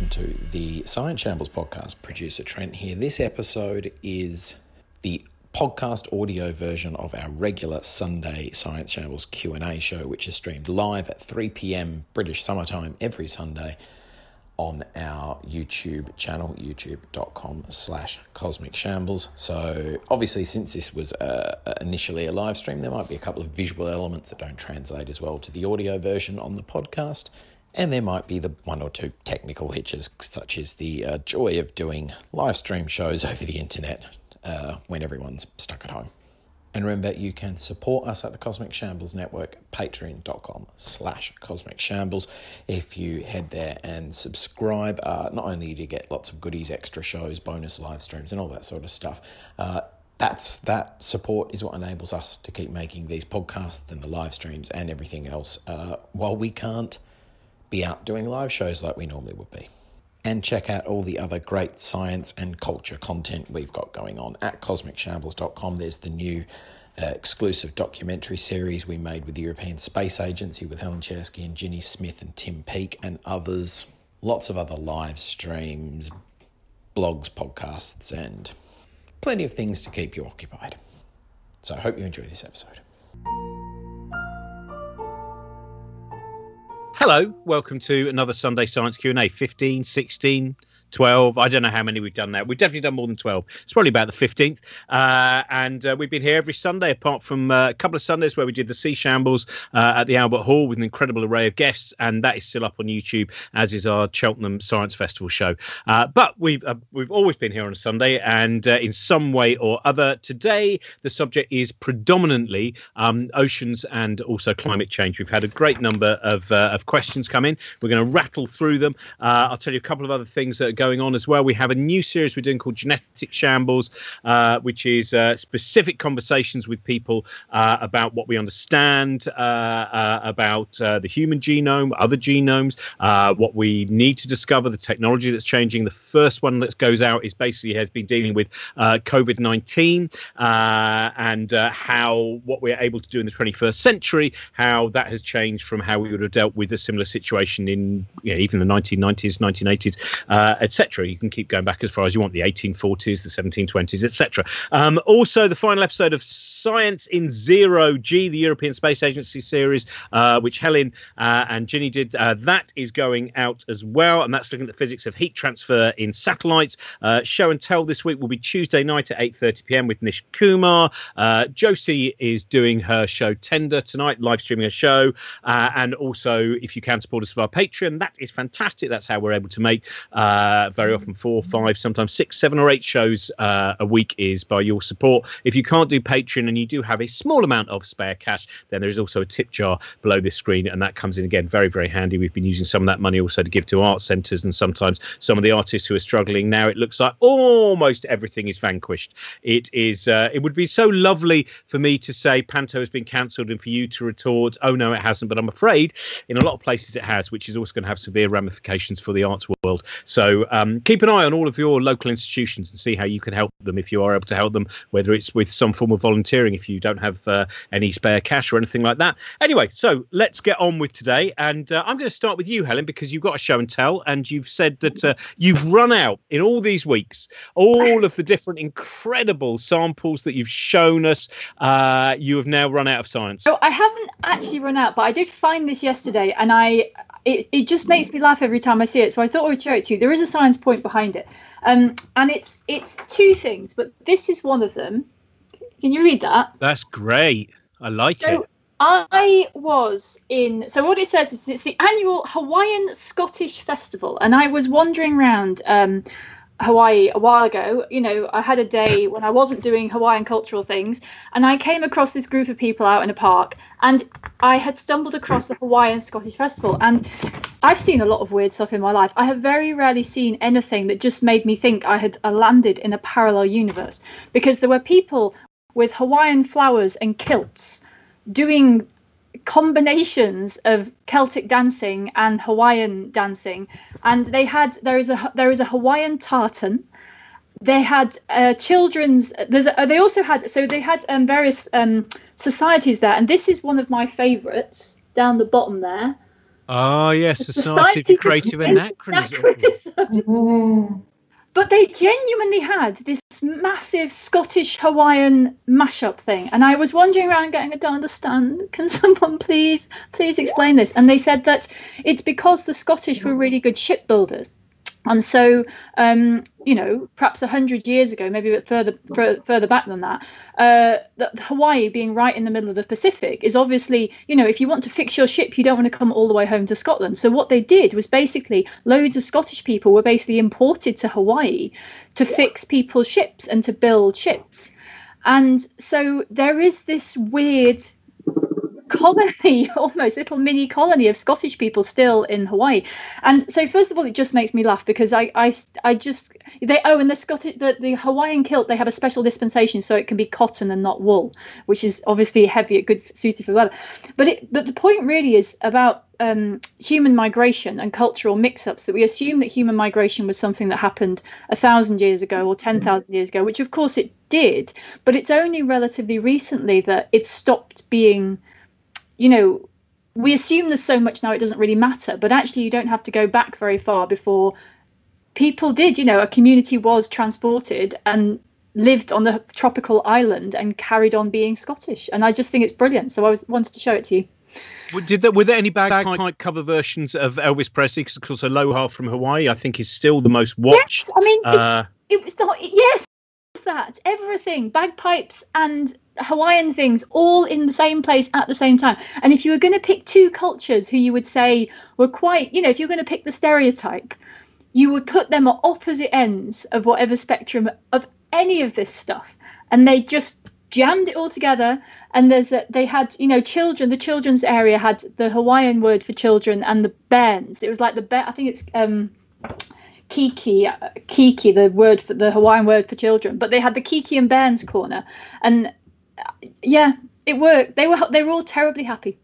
welcome to the Science Shambles podcast. Producer Trent here. This episode is the podcast audio version of our regular Sunday Science Shambles Q&A show, which is streamed live at 3 p.m. British summertime every Sunday on our YouTube channel, youtube.com/Cosmic Shambles. So obviously, since this was initially a live stream, there might be a couple of visual elements that don't translate as well to the audio version on the podcast. And there might be the one or two technical hitches, such as the joy of doing live stream shows over the internet when everyone's stuck at home. And remember, you can support us at the Cosmic Shambles Network, patreon.com/Cosmic Shambles. If you head there and subscribe, not only do you get lots of goodies, extra shows, bonus live streams and all that sort of stuff, that support is what enables us to keep making these podcasts and the live streams and everything else while we can't be out doing live shows like we normally would be. And check out all the other great science and culture content we've got going on at cosmicshambles.com. There's the new exclusive documentary series we made with the European Space Agency with Helen Chersky and Ginny Smith and Tim Peake and others. Lots of other live streams, blogs, podcasts, and plenty of things to keep you occupied. So I hope you enjoy this episode. Hello, welcome to another Sunday Science Q&A, 15, 16, 12. I don't know how many we've done now. We've definitely done more than 12. It's probably about the 15th. And we've been here every Sunday, apart from a couple of Sundays where we did the Sea Shambles at the Albert Hall with an incredible array of guests. And that is still up on YouTube, as is our Cheltenham Science Festival show. But we've always been here on a Sunday. And in some way or other, today, the subject is predominantly oceans and also climate change. We've had a great number of questions come in. We're going to rattle through them. I'll tell you a couple of other things that are going on as well. We have a new series we're doing called Genetic Shambles, which is specific conversations with people about what we understand about the human genome, other genomes, what we need to discover, the technology that's changing. The first one that goes out is basically has been dealing with COVID-19 and how what we're able to do in the 21st century, how that has changed from how we would have dealt with a similar situation in even the 1990s, 1980s, etc. You can keep going back as far as you want, the 1840s, the 1720s, etc. Also, the final episode of Science in Zero G, the European Space Agency series, which Helen and Ginny did, that is going out as well, and that's looking at the physics of heat transfer in satellites. Show and tell this week will be Tuesday night at 8:30 p.m. with Nish Kumar. Josie is doing her show Tender tonight, live streaming her show, and also. So if you can support us via Patreon, that is fantastic. That's how we're able to make very often 4, 5, sometimes 6, 7 or 8 shows a week is by your support. If you can't do Patreon and you do have a small amount of spare cash, then there is also a tip jar below this screen. And that comes in, again, very, very handy. We've been using some of that money also to give to art centres and sometimes some of the artists who are struggling now. It looks like almost everything is vanquished. It would be so lovely for me to say Panto has been cancelled and for you to retort, oh, no, it hasn't. But I'm afraid in a lot of places it has, which is also going to have severe ramifications for the arts world. So keep an eye on all of your local institutions and see how you can help them if you are able to help them, whether it's with some form of volunteering, if you don't have any spare cash or anything like that. Anyway, so let's get on with today. And I'm going to start with you, Helen, because you've got a show and tell, and you've said that you've run out in all these weeks, all of the different incredible samples that you've shown us. You have now run out of science. So I haven't actually run out, but I did find this yesterday, and it just makes me laugh every time I see it, so I thought I would show it to you. There is a science point behind it, and it's two things, but this is one of them. Can you read that? That's great. I like so it. So what it says is it's the annual Hawaiian Scottish Festival, and I was wandering around Hawaii a while ago. I had a day when I wasn't doing Hawaiian cultural things, and I came across this group of people out in a park, and I had stumbled across the Hawaiian Scottish Festival. And I've seen a lot of weird stuff in my life. I have very rarely seen anything that just made me think I had landed in a parallel universe, because there were people with Hawaiian flowers and kilts doing combinations of Celtic dancing and Hawaiian dancing, and there is a Hawaiian tartan. They had they had various societies there, and this is one of my favorites down the bottom there. Oh, yes, Society for Creative Anachronism. Mm. But they genuinely had this massive Scottish-Hawaiian mashup thing. And I was wandering around going, I don't understand. Can someone please explain this? And they said that it's because the Scottish were really good shipbuilders. And so, you know, perhaps 100 years ago, maybe a bit further back than that, Hawaii being right in the middle of the Pacific is obviously, you know, if you want to fix your ship, you don't want to come all the way home to Scotland. So what they did was basically loads of Scottish people were basically imported to Hawaii to fix people's ships and to build ships. And so there is this weird colony, almost little mini colony of Scottish people still in Hawaii. And so first of all, it just makes me laugh because I just, they, oh, and the Scottish, the Hawaiian kilt, they have a special dispensation so it can be cotton and not wool, which is obviously heavy, good, suited for the weather. But the point really is about human migration and cultural mix-ups, that we assume that human migration was something that happened 1,000 years ago or 10,000 years ago, which of course it did, but it's only relatively recently that it stopped being, you know, we assume there's so much now it doesn't really matter, but actually you don't have to go back very far before people did, you know, a community was transported and lived on the tropical island and carried on being Scottish. And I just think it's brilliant. So I wanted to show it to you. Were there any bagpipe cover versions of Elvis Presley? Because Aloha from Hawaii, I think, is still the most watched. Yes, I mean, yes, that everything, bagpipes and Hawaiian things all in the same place at the same time. And if you were going to pick two cultures who you would say were quite, you know, if you're going to pick the stereotype, you would put them at opposite ends of whatever spectrum of any of this stuff, and they just jammed it all together. And they had, you know, children, the children's area had the Hawaiian word for children and the bairns. It was like the bear, I think it's kiki, the word for the Hawaiian word for children, but they had the kiki and bairns corner. And yeah, it worked. They were all terribly happy.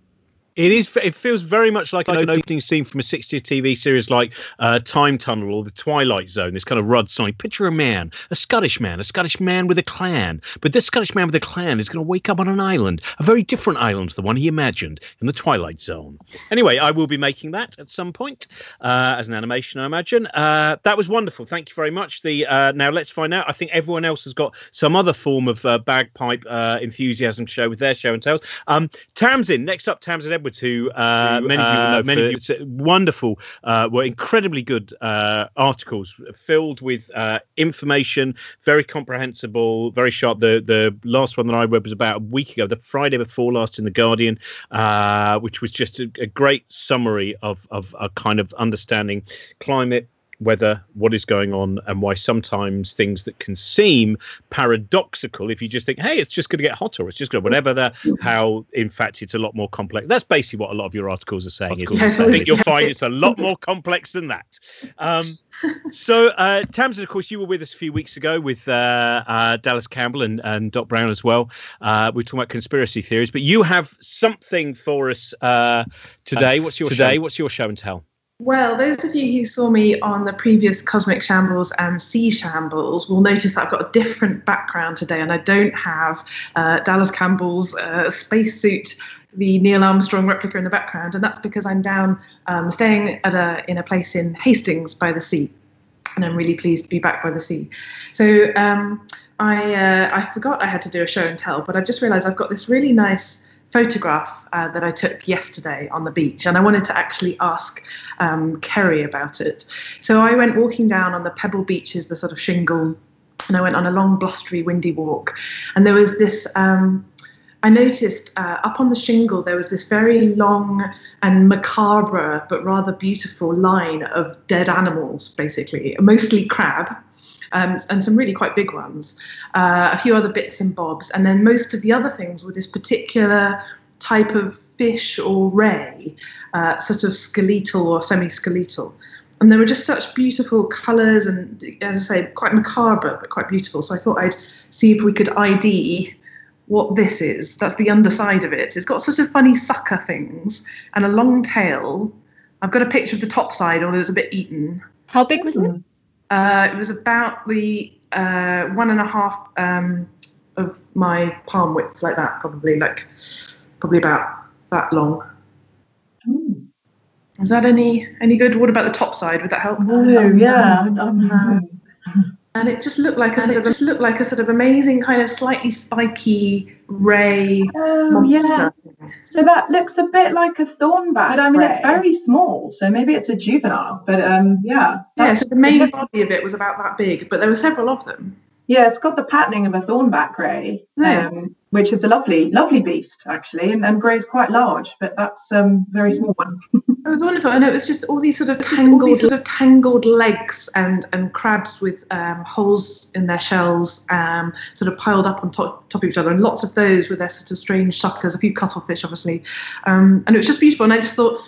It is. It feels very much like an opening scene from a 60s TV series like Time Tunnel or The Twilight Zone. This kind of Rudd sign. Picture a Scottish man with a clan. But this Scottish man with a clan is going to wake up on an island, a very different island to the one he imagined in The Twilight Zone. Anyway, I will be making that at some point as an animation, I imagine. That was wonderful. Thank you very much. Now let's find out. I think everyone else has got some other form of bagpipe enthusiasm to show with their show and tales. Tamsin, next up, Tamsin Edwards. To many of you will know, wonderful, were incredibly good articles filled with information, very comprehensible, very sharp. The last one that I read was about a week ago, the Friday before last in The Guardian, which was just a great summary of a kind of understanding climate, weather, what is going on, and why sometimes things that can seem paradoxical, if you just think, hey, it's just going to get hot or it's just going to whatever, how in fact it's a lot more complex. That's basically what a lot of your articles are saying. Is I think you'll find it's a lot more complex than that. So Tamsin, of course, you were with us a few weeks ago with Dallas Campbell and Dot Brown as well. We were talking about conspiracy theories, but you have something for us today. What's your show and tell? Well, those of you who saw me on the previous Cosmic Shambles and Sea Shambles will notice that I've got a different background today, and I don't have Dallas Campbell's spacesuit, the Neil Armstrong replica in the background, and that's because I'm down staying at in a place in Hastings by the sea, and I'm really pleased to be back by the sea. So I forgot I had to do a show and tell, but I've just realised I've got this really nice photograph that I took yesterday on the beach, and I wanted to actually ask Kerry about it. So I went walking down on the pebble beaches, the sort of shingle, and I went on a long blustery windy walk, and there was this I noticed up on the shingle there was this very long and macabre but rather beautiful line of dead animals, basically mostly crab. And some really quite big ones, a few other bits and bobs. And then most of the other things were this particular type of fish or ray, sort of skeletal or semi-skeletal. And there were just such beautiful colours and, as I say, quite macabre, but quite beautiful. So I thought I'd see if we could ID what this is. That's the underside of it. It's got sort of funny sucker things and a long tail. I've got a picture of the top side, although it was a bit eaten. How big was it? It was about the 1.5 of my palm width, like that, probably about that long. Mm. Is that any good? What about the top side? Would that help? Oh, yeah. And it just looked like a sort of amazing kind of slightly spiky ray monster. Yeah. So that looks a bit like a thornback. But I mean, it's very small, so maybe it's a juvenile. But yeah. Yeah. So the main body of it was about that big, but there were several of them. Yeah, it's got the patterning of a thornback ray, which is a lovely, lovely beast, actually, and grows quite large, but that's a very small one. It was wonderful. I know, it was just all these sort of tangled legs and crabs with holes in their shells sort of piled up on top of each other, and lots of those with their sort of strange suckers, a few cuttlefish, obviously. And it was just beautiful, and I just thought,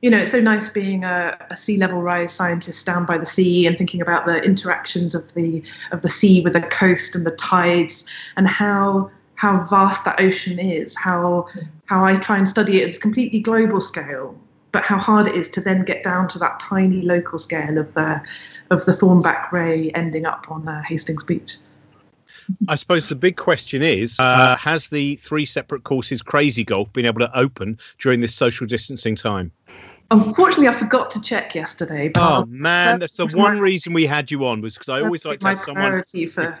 you know, it's so nice being a sea level rise scientist down by the sea and thinking about the interactions of the sea with the coast and the tides and how vast that ocean is, how I try and study it at this completely global scale, but how hard it is to then get down to that tiny local scale of the thornback ray ending up on Hastings Beach. I suppose the big question is, has the three separate courses Crazy Golf been able to open during this social distancing time? Unfortunately, I forgot to check yesterday. But oh, man, that's the one reason we had you on was because I always like to have someone... My priority for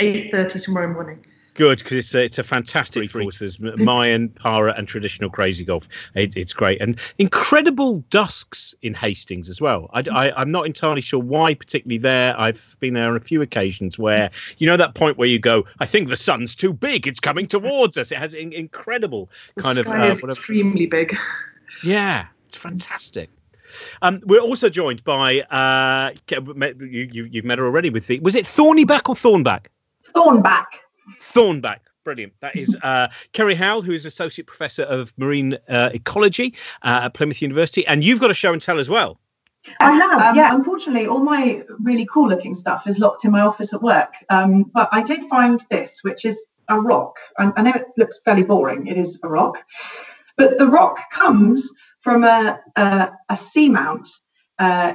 8:30 tomorrow morning. Good, because it's a fantastic three courses, Mayan, Para and traditional Crazy Golf. It's great. And incredible dusks in Hastings as well. I'm not entirely sure why particularly there. I've been there on a few occasions where, you know, that point where you go, I think the sun's too big. It's coming towards us. It has an incredible kind of... The sky is extremely big. Yeah, it's fantastic. We're also joined by... You've met her already with the... Was it Thornyback or Thornback? Thornback. Thornback, brilliant. That is Kerry Howell, who is Associate Professor of Marine Ecology at Plymouth University. And you've got a show and tell as well. I have, yeah. Unfortunately, all my really cool looking stuff is locked in my office at work. But I did find this, which is a rock. I know it looks fairly boring. It is a rock. But the rock comes from a seamount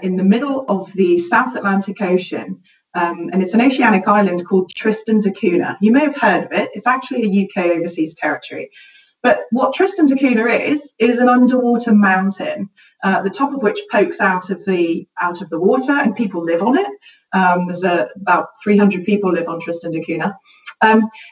in the middle of the South Atlantic Ocean. And it's an oceanic island called Tristan da Cunha. You may have heard of it. It's actually a UK overseas territory. But what Tristan da Cunha is an underwater mountain, the top of which pokes out of the water, and people live on it. There's about 300 people live on Tristan da Cunha.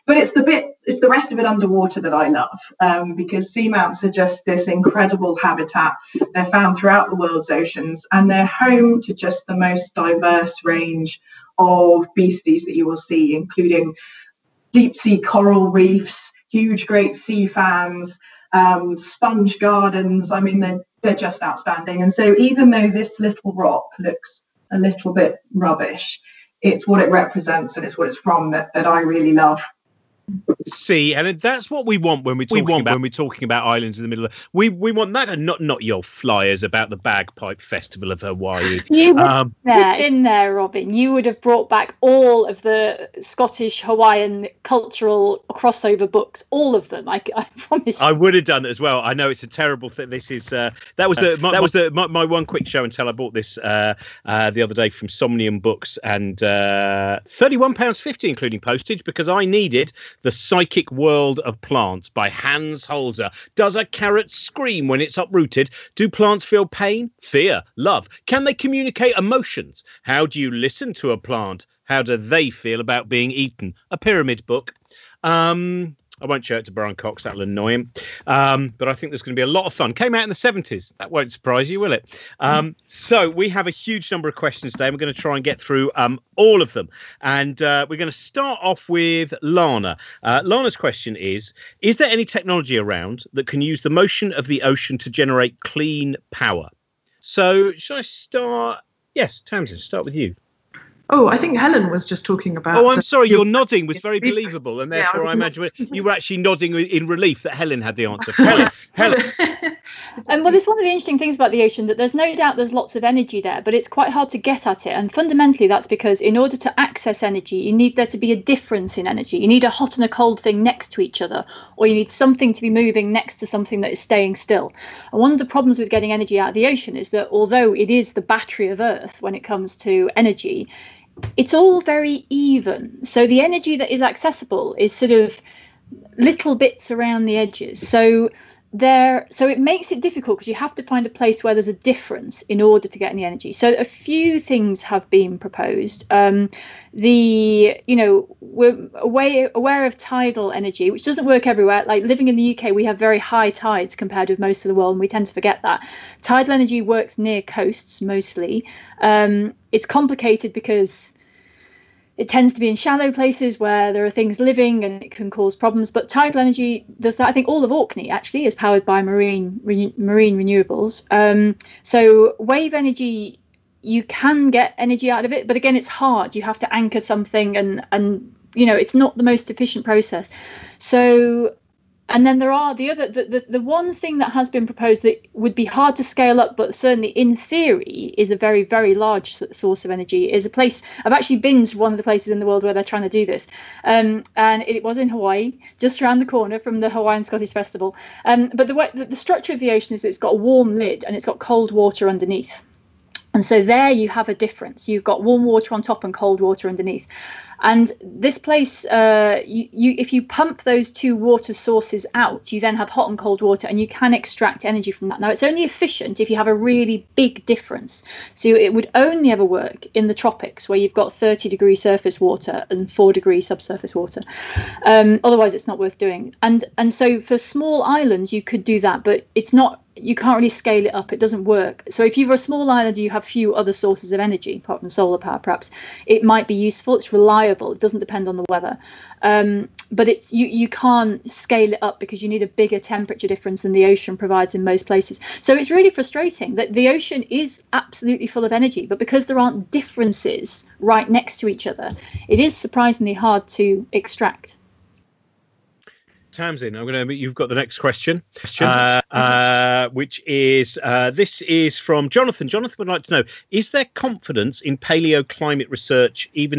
But it's the rest of it underwater that I love, because seamounts are just this incredible habitat. They're found throughout the world's oceans, and they're home to just the most diverse range of beasties that you will see, including deep sea coral reefs, huge great sea fans, sponge gardens. I mean, they're just outstanding. And so even though this little rock looks a little bit rubbish, it's what it represents and it's what it's from that I really love. See, and that's what we want when we're talking about islands in the middle of... We want that, and not your flyers about the Bagpipe Festival of Hawaii. You were in there, Robin. You would have brought back all of the Scottish Hawaiian cultural crossover books, all of them. I promise. I would have done it as well. I know it's a terrible thing. This is that was my one quick show and tell. I bought this the other day from Somnium Books, and £31.50 including postage, because I needed The Psychic World of Plants by Hans Holzer. Does a carrot scream when it's uprooted? Do plants feel pain, fear, love? Can they communicate emotions? How do you listen to a plant? How do they feel about being eaten? A pyramid book. I won't show it to Brian Cox, that'll annoy him. But I think there's going to be a lot of fun. Came out in the 70s. That won't surprise you, will it? So we have a huge number of questions today. We're going to try and get through all of them. And we're going to start off with Lana. Lana's question is there any technology around that can use the motion of the ocean to generate clean power? So should I start? Yes, Tamsin, start with you. Oh, I think Helen was just talking about... Oh, I'm sorry, your nodding was very believable, and therefore I imagine you were actually nodding in relief that Helen had the answer. Helen. Well, it's one of the interesting things about the ocean, that there's no doubt there's lots of energy there, but it's quite hard to get at it. And fundamentally, that's because in order to access energy, you need there to be a difference in energy. You need a hot and a cold thing next to each other, or you need something to be moving next to something that is staying still. And one of the problems with getting energy out of the ocean is that although it is the battery of Earth when it comes to energy, it's all very even. So the energy that is accessible is sort of little bits around the edges. So So it makes it difficult because you have to find a place where there's a difference in order to get any energy. So a few things have been proposed. We're aware of tidal energy, which doesn't work everywhere. Like living in the UK, we have very high tides compared with most of the world, and we tend to forget that. Tidal energy works near coasts mostly. It's complicated because it tends to be in shallow places where there are things living and it can cause problems. But tidal energy does that. I think all of Orkney actually is powered by marine renewables. So wave energy, you can get energy out of it. But again, it's hard. You have to anchor something and you know, it's not the most efficient process. So and then there are the one thing that has been proposed that would be hard to scale up, but certainly in theory is a very, very large source of energy, is a place. I've actually been to one of the places in the world where they're trying to do this. And it was in Hawaii, just around the corner from the Hawaiian Scottish Festival. But the structure of the ocean is it's got a warm lid and it's got cold water underneath. And so there you have a difference. You've got warm water on top and cold water underneath. And this place, if you pump those two water sources out, you then have hot and cold water and you can extract energy from that. Now, it's only efficient if you have a really big difference. So it would only ever work in the tropics where you've got 30-degree surface water and 4-degree subsurface water. Otherwise, it's not worth doing. And so for small islands, you could do that, but it's not. You can't really scale it up. It doesn't work. So if you're a small island, you have few other sources of energy, apart from solar power, perhaps. It might be useful. It's reliable. It doesn't depend on the weather. But it's, you can't scale it up because you need a bigger temperature difference than the ocean provides in most places. So it's really frustrating that the ocean is absolutely full of energy, but because there aren't differences right next to each other, it is surprisingly hard to extract. Tamsin, you've got the next question. Which is, this is from Jonathan. Jonathan would like to know, is there confidence in paleoclimate research, is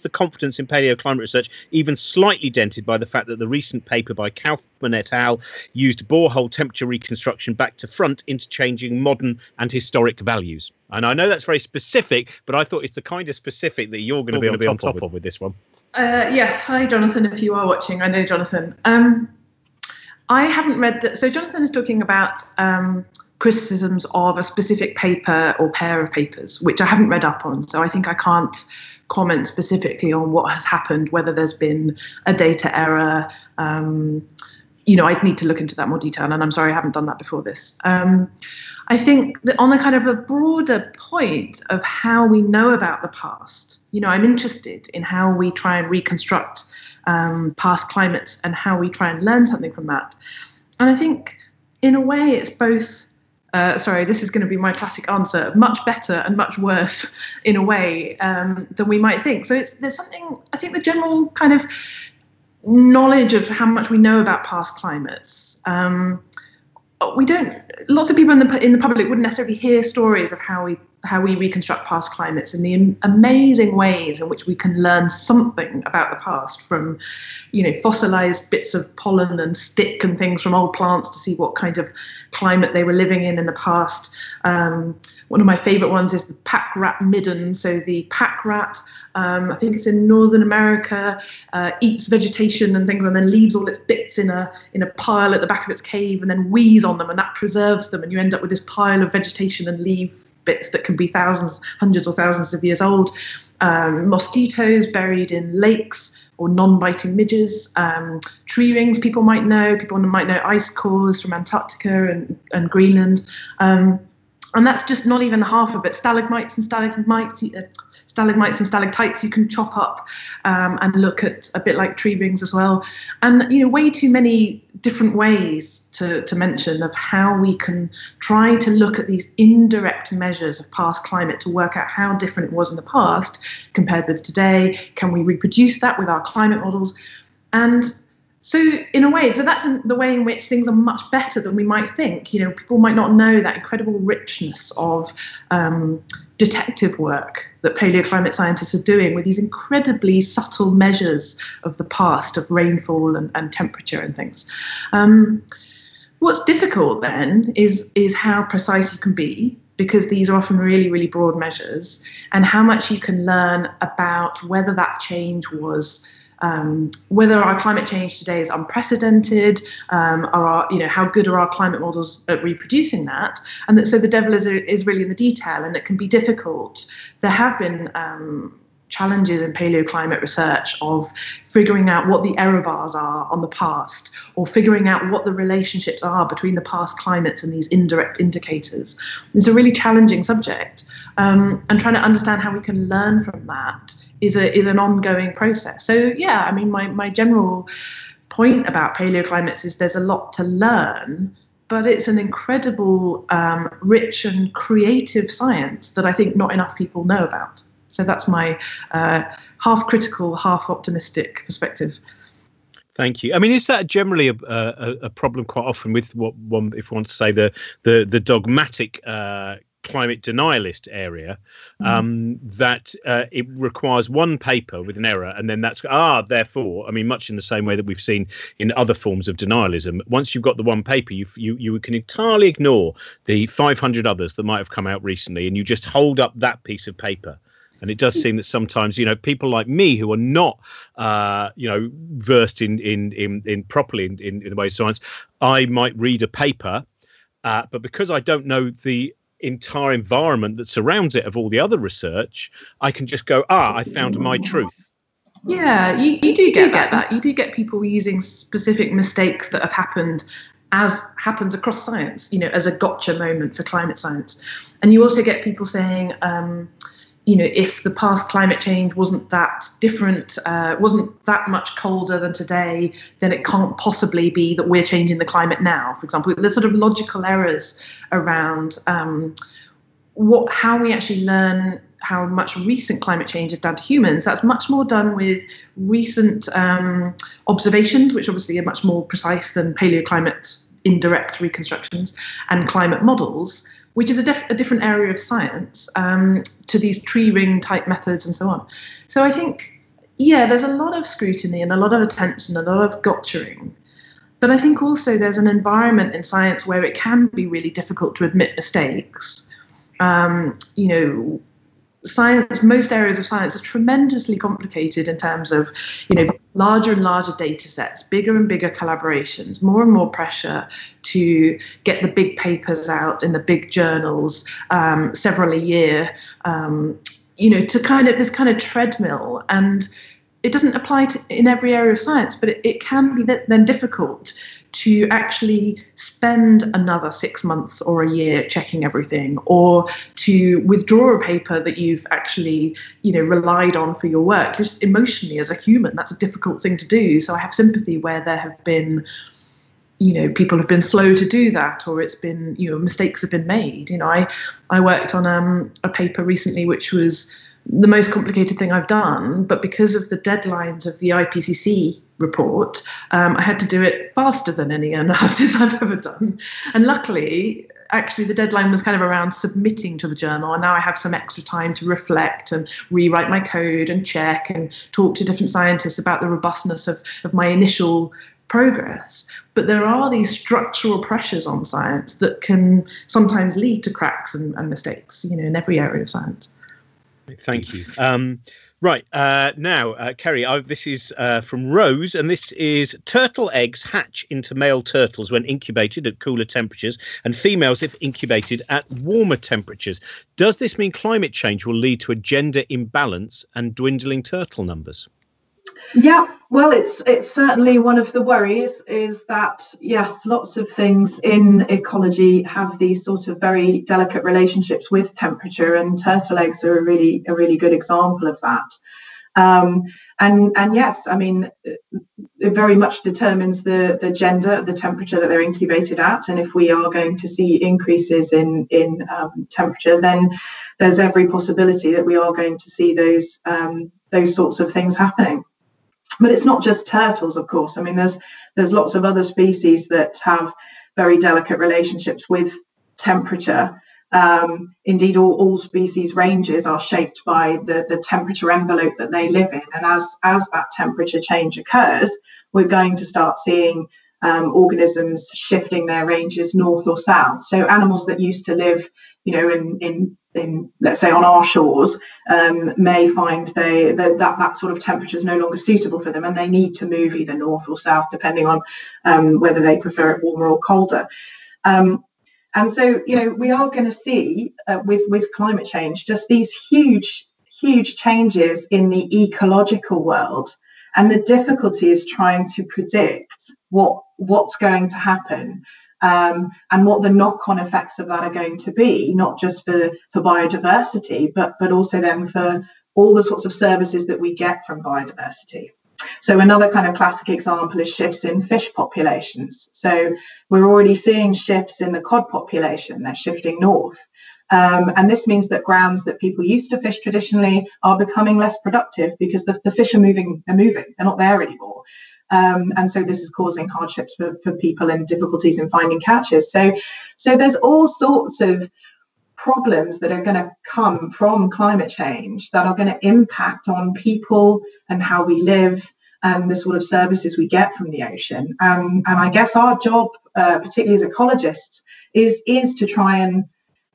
the confidence in paleoclimate research even slightly dented by the fact that the recent paper by Kaufman et al. Used borehole temperature reconstruction back to front, interchanging modern and historic values? And I know that's very specific, but I thought it's the kind of specific that you're going to be on top of with this one. Yes. Hi, Jonathan, if you are watching. I know Jonathan. I haven't read that. So Jonathan is talking about criticisms of a specific paper or pair of papers, which I haven't read up on. So I think I can't comment specifically on what has happened, whether there's been a data error. I'd need to look into that more detail. And I'm sorry I haven't done that before this. I think that on the kind of a broader point of how we know about the past, I'm interested in how we try and reconstruct past climates and how we try and learn something from that. And I think in a way it's both, sorry, this is going to be my classic answer, much better and much worse in a way than we might think. So there's something, I think the general kind of knowledge of how much we know about past climates, lots of people in the public wouldn't necessarily hear stories of how we reconstruct past climates and the amazing ways in which we can learn something about the past from, fossilized bits of pollen and stick and things from old plants to see what kind of climate they were living in the past. One of my favorite ones is the pack rat midden. So the pack rat, I think it's in Northern America, eats vegetation and things and then leaves all its bits in a pile at the back of its cave and then wheezes on them, and that preserves them. And you end up with this pile of vegetation and leaves bits that can be thousands, hundreds or thousands of years old. Mosquitoes buried in lakes or non-biting midges. Tree rings, people might know ice cores from Antarctica and Greenland. And that's just not even the half of it. Stalagmites and stalactites you can chop up and look at, a bit like tree rings as well. And, way too many different ways to mention of how we can try to look at these indirect measures of past climate to work out how different it was in the past compared with today. Can we reproduce that with our climate models? And so in a way, so that's the way in which things are much better than we might think. People might not know that incredible richness of detective work that paleoclimate scientists are doing with these incredibly subtle measures of the past, of rainfall and temperature and things. What's difficult then is how precise you can be, because these are often really, really broad measures, and how much you can learn about whether that change was whether our climate change today is unprecedented, or our, you know, how good are our climate models at reproducing that? And that, so the devil is really in the detail, and it can be difficult. There have been challenges in paleoclimate research of figuring out what the error bars are on the past, or figuring out what the relationships are between the past climates and these indirect indicators. It's a really challenging subject, and trying to understand how we can learn from that is an ongoing process. So yeah, I mean, my general point about paleoclimates is there's a lot to learn, but it's an incredible, rich and creative science that I think not enough people know about. So that's my half critical, half optimistic perspective. Thank you. I mean, is that generally a problem quite often with what one, if one wants to say, the dogmatic climate denialist area, that it requires one paper with an error, and then that's therefore, I mean, much in the same way that we've seen in other forms of denialism, once you've got the one paper, you can entirely ignore the 500 others that might have come out recently, and you just hold up that piece of paper. And it does seem that sometimes, you know, people like me who are not, you know, versed in properly in the way of science, I might read a paper, but because I don't know the entire environment that surrounds it of all the other research, I can just go, I found my truth. Yeah, you do get that. You do get people using specific mistakes that have happened, as happens across science, you know, as a gotcha moment for climate science. And you also get people saying, you know, if the past climate change wasn't that different, wasn't that much colder than today, then it can't possibly be that we're changing the climate now, for example. There's sort of logical errors around how we actually learn how much recent climate change is down to humans. That's much more done with recent observations, which obviously are much more precise than paleoclimate indirect reconstructions, and climate models, which is a different area of science, to these tree ring type methods and so on. So I think, yeah, there's a lot of scrutiny and a lot of attention, a lot of gotchaing. But I think also there's an environment in science where it can be really difficult to admit mistakes. You know, science, most areas of science are tremendously complicated in terms of, you know, larger and larger data sets, bigger and bigger collaborations, more and more pressure to get the big papers out in the big journals, several a year, you know, to kind of this kind of treadmill. And it doesn't apply to, in every area of science, but it can be then difficult to actually spend another 6 months or a year checking everything, or to withdraw a paper that you've actually, you know, relied on for your work. Just emotionally, as a human, that's a difficult thing to do. So I have sympathy where there have been, you know, people have been slow to do that, or it's been, you know, mistakes have been made. You know, I worked on a paper recently which was the most complicated thing I've done, but because of the deadlines of the IPCC report, I had to do it faster than any analysis I've ever done. And luckily, actually, the deadline was kind of around submitting to the journal, and now I have some extra time to reflect and rewrite my code and check and talk to different scientists about the robustness of my initial progress. But there are these structural pressures on science that can sometimes lead to cracks and mistakes, you know, in every area of science. Thank you. Right. Now, Kerry, this is from Rose, and this is: turtle eggs hatch into male turtles when incubated at cooler temperatures, and females if incubated at warmer temperatures. Does this mean climate change will lead to a gender imbalance and dwindling turtle numbers? Yeah, well, it's certainly one of the worries, is that, yes, lots of things in ecology have these sort of very delicate relationships with temperature, and turtle eggs are a really good example of that. And yes, I mean, it very much determines the gender, the temperature that they're incubated at. And if we are going to see increases in temperature, then there's every possibility that we are going to see those sorts of things happening. But it's not just turtles, of course. I mean, there's lots of other species that have very delicate relationships with temperature. Indeed, all species ranges are shaped by the temperature envelope that they live in. And as that temperature change occurs, we're going to start seeing organisms shifting their ranges north or south. So animals that used to live, you know, in let's say on our shores, may find that sort of temperature is no longer suitable for them, and they need to move either north or south, depending on whether they prefer it warmer or colder. And so, you know, we are going to see with climate change just these huge changes in the ecological world, and the difficulty is trying to predict what's going to happen, and what the knock-on effects of that are going to be, not just for biodiversity, but also then for all the sorts of services that we get from biodiversity. So another kind of classic example is shifts in fish populations. So we're already seeing shifts in the cod population. They're shifting north. And this means that grounds that people used to fish traditionally are becoming less productive because the fish are moving. They're not there anymore. And so this is causing hardships for people and difficulties in finding catches. So there's all sorts of problems that are going to come from climate change that are going to impact on people and how we live and the sort of services we get from the ocean. And I guess our job, particularly as ecologists, is to try and,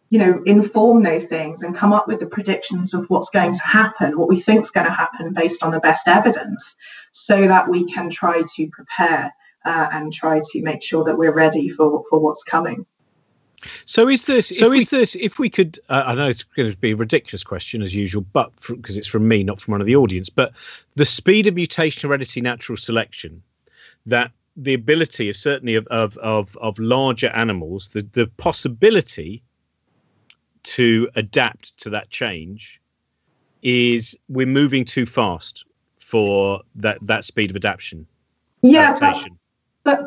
you know, inform those things and come up with the predictions of what's going to happen, what we think is going to happen based on the best evidence, so that we can try to prepare and try to make sure that we're ready for what's coming. So is this? If we could, I know it's going to be a ridiculous question as usual, but because it's from me, not from one of the audience. But the speed of mutation, heredity, natural selection, that the ability of certainly of larger animals, the possibility to adapt to that change, is we're moving too fast for that speed of adaptation. Yeah. Adaptation.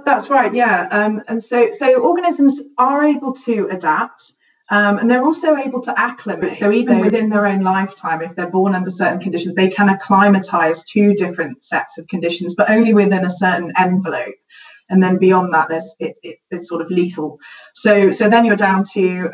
That's right, yeah. And so organisms are able to adapt, and they're also able to acclimate. So even within their own lifetime, if they're born under certain conditions, they can acclimatise to different sets of conditions, but only within a certain envelope. And then beyond that, it's sort of lethal. So then you're down to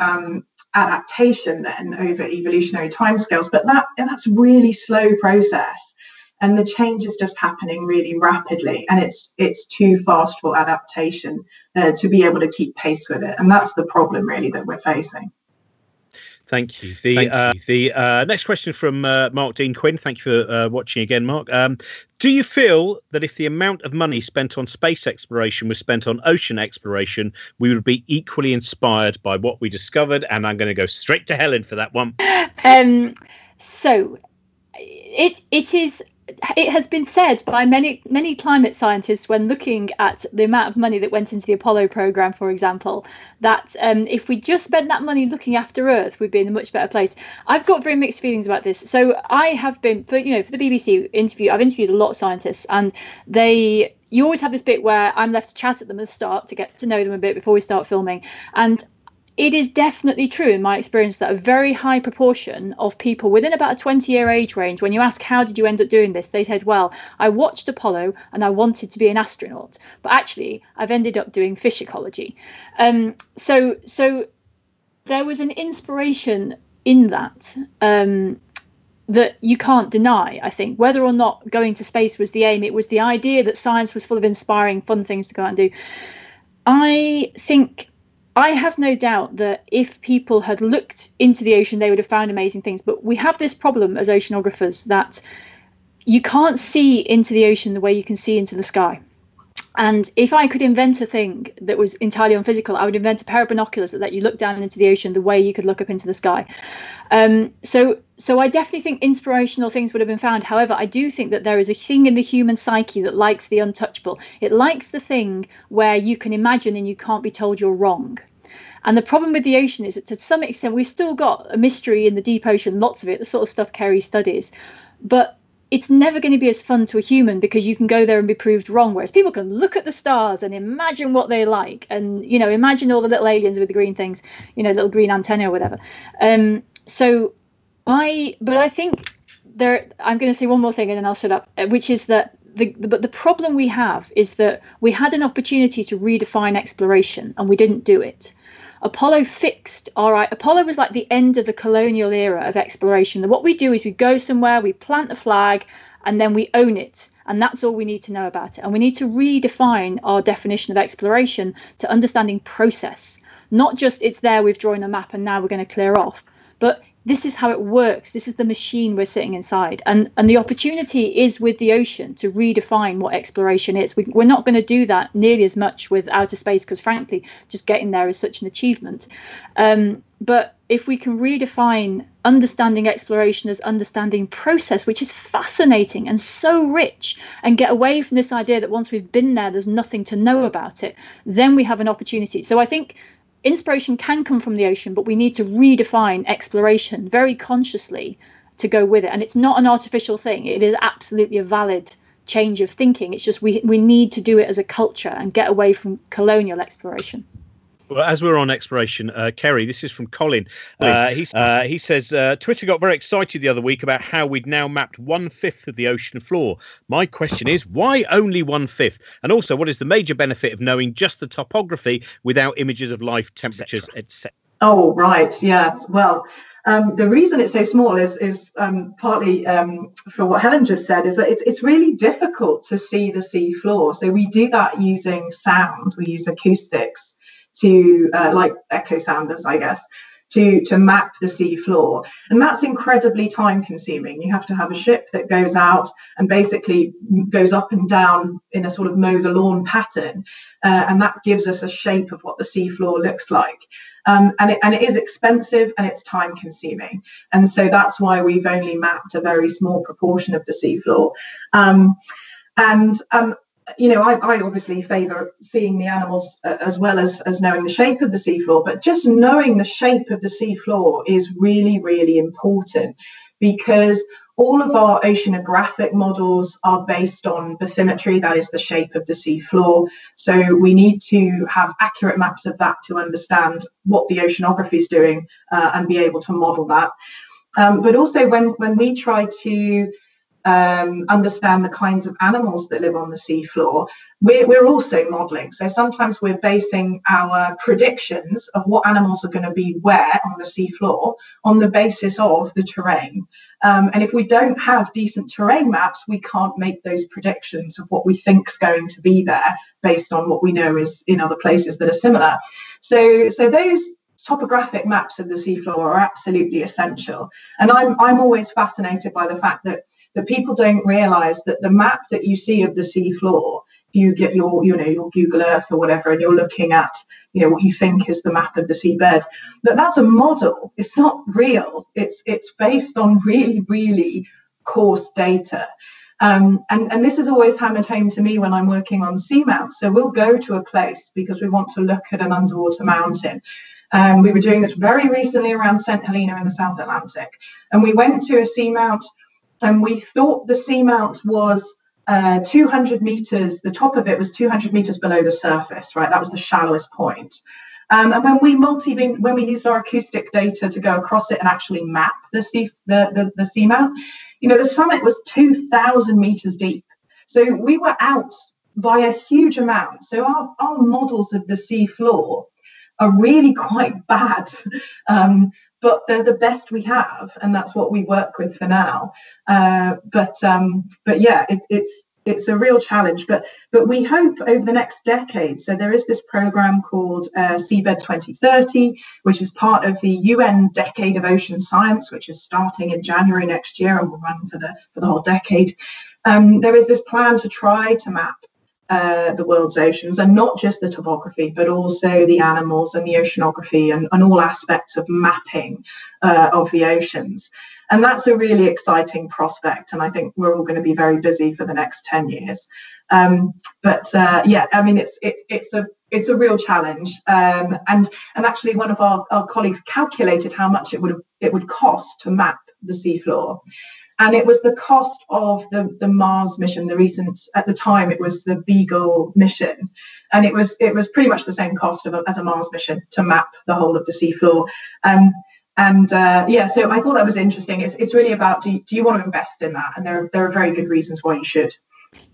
adaptation then over evolutionary timescales, but that's a really slow process. And the change is just happening really rapidly, and it's too fast for adaptation to be able to keep pace with it, and that's the problem really that we're facing. Thank you. The next question from Mark Dean Quinn. Thank you for watching again, Mark. Do you feel that if the amount of money spent on space exploration was spent on ocean exploration, we would be equally inspired by what we discovered? And I'm going to go straight to Helen for that one. So it is. It has been said by many climate scientists when looking at the amount of money that went into the Apollo program, for example, that if we just spent that money looking after Earth, we'd be in a much better place. I've got very mixed feelings about this. So I have been, for the BBC interview, I've interviewed a lot of scientists, and you always have this bit where I'm left to chat at them at the start to get to know them a bit before we start filming. And it is definitely true in my experience that a very high proportion of people within about a 20-year age range, when you ask, how did you end up doing this? They said, well, I watched Apollo and I wanted to be an astronaut, but actually I've ended up doing fish ecology. So there was an inspiration in that that you can't deny, I think. Whether or not going to space was the aim, it was the idea that science was full of inspiring, fun things to go out and do. I think I have no doubt that if people had looked into the ocean, they would have found amazing things. But we have this problem as oceanographers that you can't see into the ocean the way you can see into the sky. And if I could invent a thing that was entirely unphysical, I would invent a pair of binoculars that let you look down into the ocean the way you could look up into the sky. So I definitely think inspirational things would have been found. However, I do think that there is a thing in the human psyche that likes the untouchable. It likes the thing where you can imagine and you can't be told you're wrong. And the problem with the ocean is that to some extent, we've still got a mystery in the deep ocean, lots of it, the sort of stuff Kerry studies. But it's never going to be as fun to a human because you can go there and be proved wrong, whereas people can look at the stars and imagine what they like and, you know, imagine all the little aliens with the green things, you know, little green antennae or whatever. But I think I'm going to say one more thing and then I'll shut up, which is that the problem we have is that we had an opportunity to redefine exploration and we didn't do it. Apollo was like the end of the colonial era of exploration. What we do is we go somewhere, we plant a flag, and then we own it. And that's all we need to know about it. And we need to redefine our definition of exploration to understanding process, not just it's there, we've drawn a map and now we're going to clear off, but this is how it works. This is the machine we're sitting inside. And the opportunity is with the ocean to redefine what exploration is. We're not going to do that nearly as much with outer space because, frankly, just getting there is such an achievement. But if we can redefine understanding exploration as understanding process, which is fascinating and so rich, and get away from this idea that once we've been there, there's nothing to know about it, then we have an opportunity. So I think inspiration can come from the ocean, but we need to redefine exploration very consciously to go with it. And it's not an artificial thing. It is absolutely a valid change of thinking. It's just we need to do it as a culture and get away from colonial exploration. Well, as we're on exploration, Kerry, this is from Colin. He says, Twitter got very excited the other week about how we'd now mapped 1/5 of the ocean floor. My question is, why only 1/5? And also, what is the major benefit of knowing just the topography without images of life, temperatures, etc.? Oh, right. Yes. Well, the reason it's so small is partly for what Helen just said, is that it's really difficult to see the sea floor. So we do that using sound. We use acoustics to like echo sounders, I guess, to map the sea floor. And that's incredibly time consuming. You have to have a ship that goes out and basically goes up and down in a sort of mow the lawn pattern. And that gives us a shape of what the sea floor looks like. And it is expensive and it's time consuming. And so that's why we've only mapped a very small proportion of the sea floor. You know, I obviously favour seeing the animals as well as knowing the shape of the seafloor, but just knowing the shape of the seafloor is really, really important, because all of our oceanographic models are based on bathymetry, that is the shape of the seafloor. So we need to have accurate maps of that to understand what the oceanography is doing and be able to model that. But also when we try to understand the kinds of animals that live on the seafloor, we're also modelling. So sometimes we're basing our predictions of what animals are going to be where on the seafloor on the basis of the terrain. And if we don't have decent terrain maps, we can't make those predictions of what we think's going to be there based on what we know is in other places that are similar. So those topographic maps of the seafloor are absolutely essential. And I'm always fascinated by the fact that people don't realise that the map that you see of the seafloor, if you get your Google Earth or whatever, and you're looking at, you know, what you think is the map of the seabed, that's a model. It's not real. It's based on really, really coarse data. And this is always hammered home to me when I'm working on seamounts. So we'll go to a place because we want to look at an underwater mountain. We were doing this very recently around St Helena in the South Atlantic, and we went to a seamount. And we thought the seamount was 200 metres, the top of it was 200 metres below the surface, right? That was the shallowest point. And when we used our acoustic data to go across it and actually map the seamount, you know, the summit was 2,000 metres deep. So we were out by a huge amount. So our models of the seafloor are really quite bad. But they're the best we have, and that's what we work with for now. But yeah, it's a real challenge. But we hope over the next decade. So there is this program called Seabed 2030, which is part of the UN Decade of Ocean Science, which is starting in January next year and will run for the whole decade. There is this plan to try to map the world's oceans, and not just the topography, but also the animals and the oceanography and all aspects of mapping of the oceans. And that's a really exciting prospect, and I think we're all going to be very busy for the next 10 years. Yeah, I mean, it's a real challenge. And actually, one of our colleagues calculated how much it would cost to map the seafloor. And it was the cost of the Mars mission, at the time it was the Beagle mission. And it was pretty much the same cost as a Mars mission to map the whole of the seafloor. Yeah, so I thought that was interesting. It's really about, do you want to invest in that? And there are very good reasons why you should.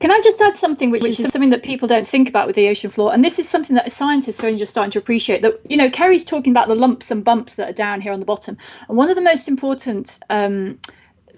Can I just add something which is something that people don't think about with the ocean floor? And this is something that scientists are just starting to appreciate, that, you know, Kerry's talking about the lumps and bumps that are down here on the bottom. And one of the most important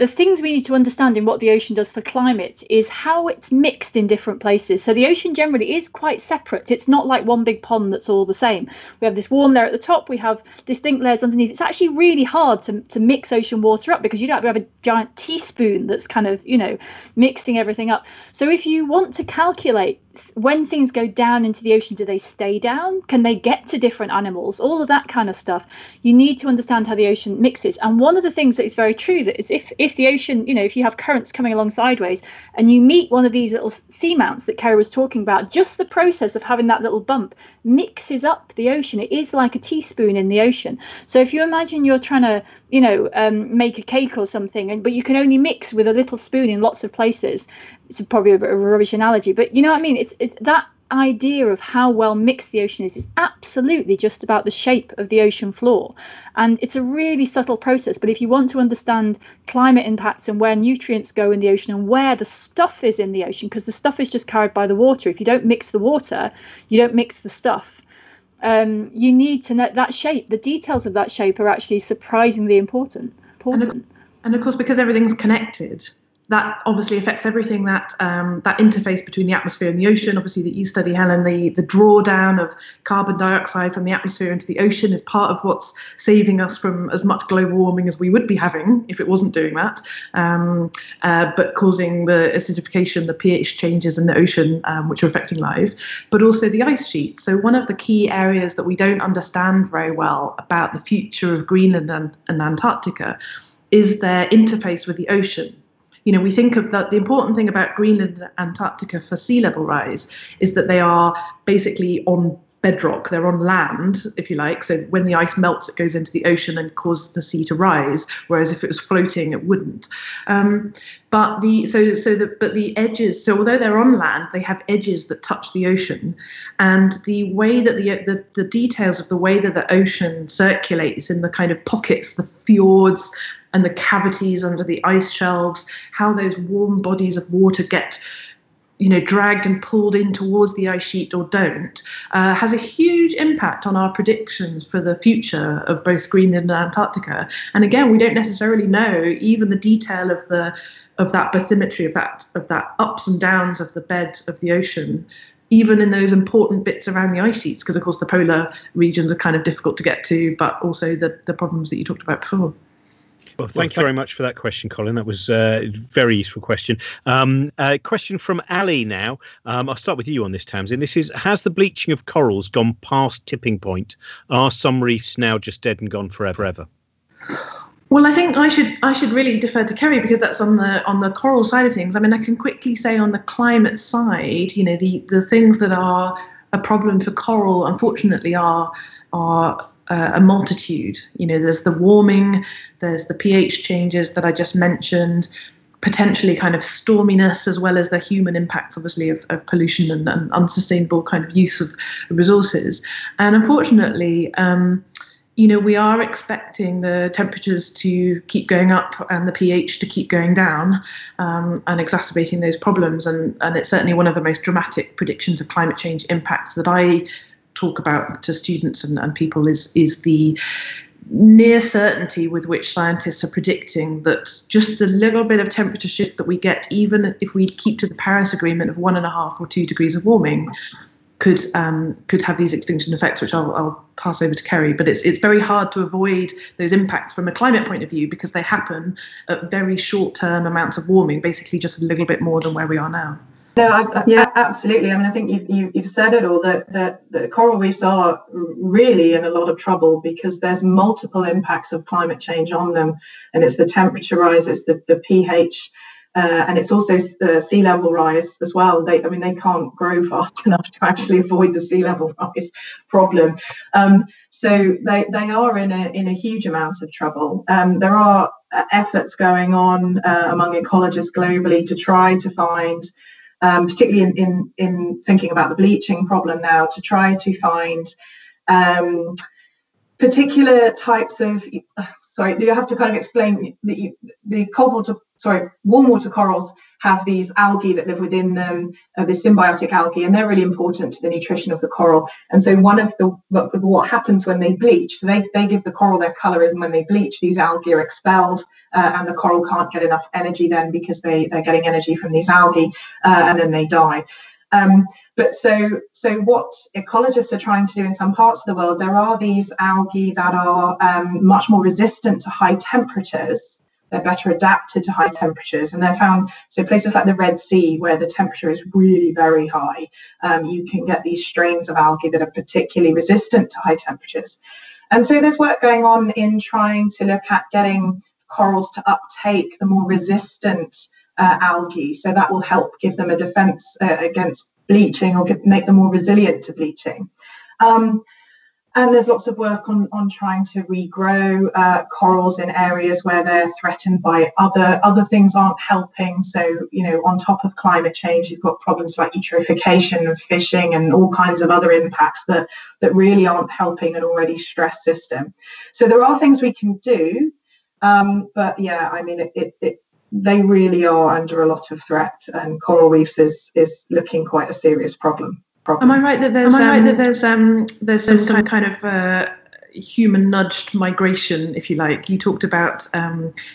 the things we need to understand in what the ocean does for climate is how it's mixed in different places. So the ocean generally is quite separate. It's not like one big pond that's all the same. We have this warm layer at the top. We have distinct layers underneath. It's actually really hard to mix ocean water up, because you don't have a giant teaspoon that's kind of, you know, mixing everything up. So if you want to calculate when things go down into the ocean, do they stay down? Can they get to different animals? All of that kind of stuff. You need to understand how the ocean mixes. And one of the things that is very true that is if the ocean, you know, if you have currents coming along sideways and you meet one of these little seamounts that Kerry was talking about, just the process of having that little bump mixes up the ocean. It is like a teaspoon in the ocean. So if you imagine you're trying to, you know, make a cake or something, but you can only mix with a little spoon in lots of places. It's probably a rubbish analogy, but you know what I mean? It's that idea of how well mixed the ocean is absolutely just about the shape of the ocean floor, and it's a really subtle process. But if you want to understand climate impacts and where nutrients go in the ocean and where the stuff is in the ocean, because the stuff is just carried by the water, if you don't mix the water, you don't mix the stuff. You need to know that shape. The details of that shape are actually surprisingly important. And of course, because everything's connected, that obviously affects everything, that that interface between the atmosphere and the ocean, obviously, that you study, Helen. The drawdown of carbon dioxide from the atmosphere into the ocean is part of what's saving us from as much global warming as we would be having if it wasn't doing that, but causing the acidification, the pH changes in the ocean, which are affecting life, but also the ice sheet. So one of the key areas that we don't understand very well about the future of Greenland and Antarctica is their interface with the ocean. You know, we think of that. The important thing about Greenland and Antarctica for sea level rise is that they are basically on bedrock. They're on land, if you like. So when the ice melts, it goes into the ocean and causes the sea to rise. Whereas if it was floating, it wouldn't. But the edges. So although they're on land, they have edges that touch the ocean, and the way that the details of the way that the ocean circulates in the kind of pockets, the fjords, and the cavities under the ice shelves, how those warm bodies of water get, you know, dragged and pulled in towards the ice sheet or don't, has a huge impact on our predictions for the future of both Greenland and Antarctica. And again, we don't necessarily know even the detail of that bathymetry, of that ups and downs of the beds of the ocean, even in those important bits around the ice sheets, because of course the polar regions are kind of difficult to get to, but also the problems that you talked about before. Well, thank you very much for that question, Colin. That was a very useful question. Question from Ali now. I'll start with you on this, Tamsin. This is, has the bleaching of corals gone past tipping point? Are some reefs now just dead and gone forever? Well, I think I should really defer to Kerry, because that's on the coral side of things. I mean, I can quickly say on the climate side, you know, the things that are a problem for coral, unfortunately, are a multitude. You know, there's the warming, there's the pH changes that I just mentioned, potentially kind of storminess, as well as the human impacts, obviously, of pollution and unsustainable kind of use of resources. And unfortunately, you know, we are expecting the temperatures to keep going up and the pH to keep going down, and exacerbating those problems. And it's certainly one of the most dramatic predictions of climate change impacts that I talk about to students and people is the near certainty with which scientists are predicting that just the little bit of temperature shift that we get, even if we keep to the Paris Agreement of 1.5 or 2 degrees of warming, could have these extinction effects, which I'll pass over to Kerry. But it's very hard to avoid those impacts from a climate point of view, because they happen at very short-term amounts of warming, basically just a little bit more than where we are now. No, absolutely. I mean, I think you've said it all, that coral reefs are really in a lot of trouble, because there's multiple impacts of climate change on them. And it's the temperature rise, it's the pH, and it's also sea level rise as well. They can't grow fast enough to actually avoid the sea level rise problem. So they are in a huge amount of trouble. There are efforts going on among ecologists globally to try to find, particularly in thinking about the bleaching problem now, to try to find particular types of, sorry, you have to kind of explain the warm water corals have these algae that live within them, the symbiotic algae, and they're really important to the nutrition of the coral. And so one of the, what happens when they bleach, so they give the coral their color, and when they bleach, these algae are expelled, and the coral can't get enough energy then because they're getting energy from these algae, and then they die. But so what ecologists are trying to do in some parts of the world, there are these algae that are much more resistant to high temperatures. They're better adapted to high temperatures, and they're found, so places like the Red Sea, where the temperature is really very high, you can get these strains of algae that are particularly resistant to high temperatures. And so there's work going on in trying to look at getting corals to uptake the more resistant algae, so that will help give them a defense against bleaching, or make them more resilient to bleaching. And there's lots of work on trying to regrow corals in areas where they're threatened by other things aren't helping. So, you know, on top of climate change, you've got problems like eutrophication and fishing and all kinds of other impacts that really aren't helping an already stressed system. So there are things we can do, but yeah, I mean, they really are under a lot of threat, and coral reefs is looking quite a serious problem. Am I right that there's some kind of human nudged migration, if you like? You talked about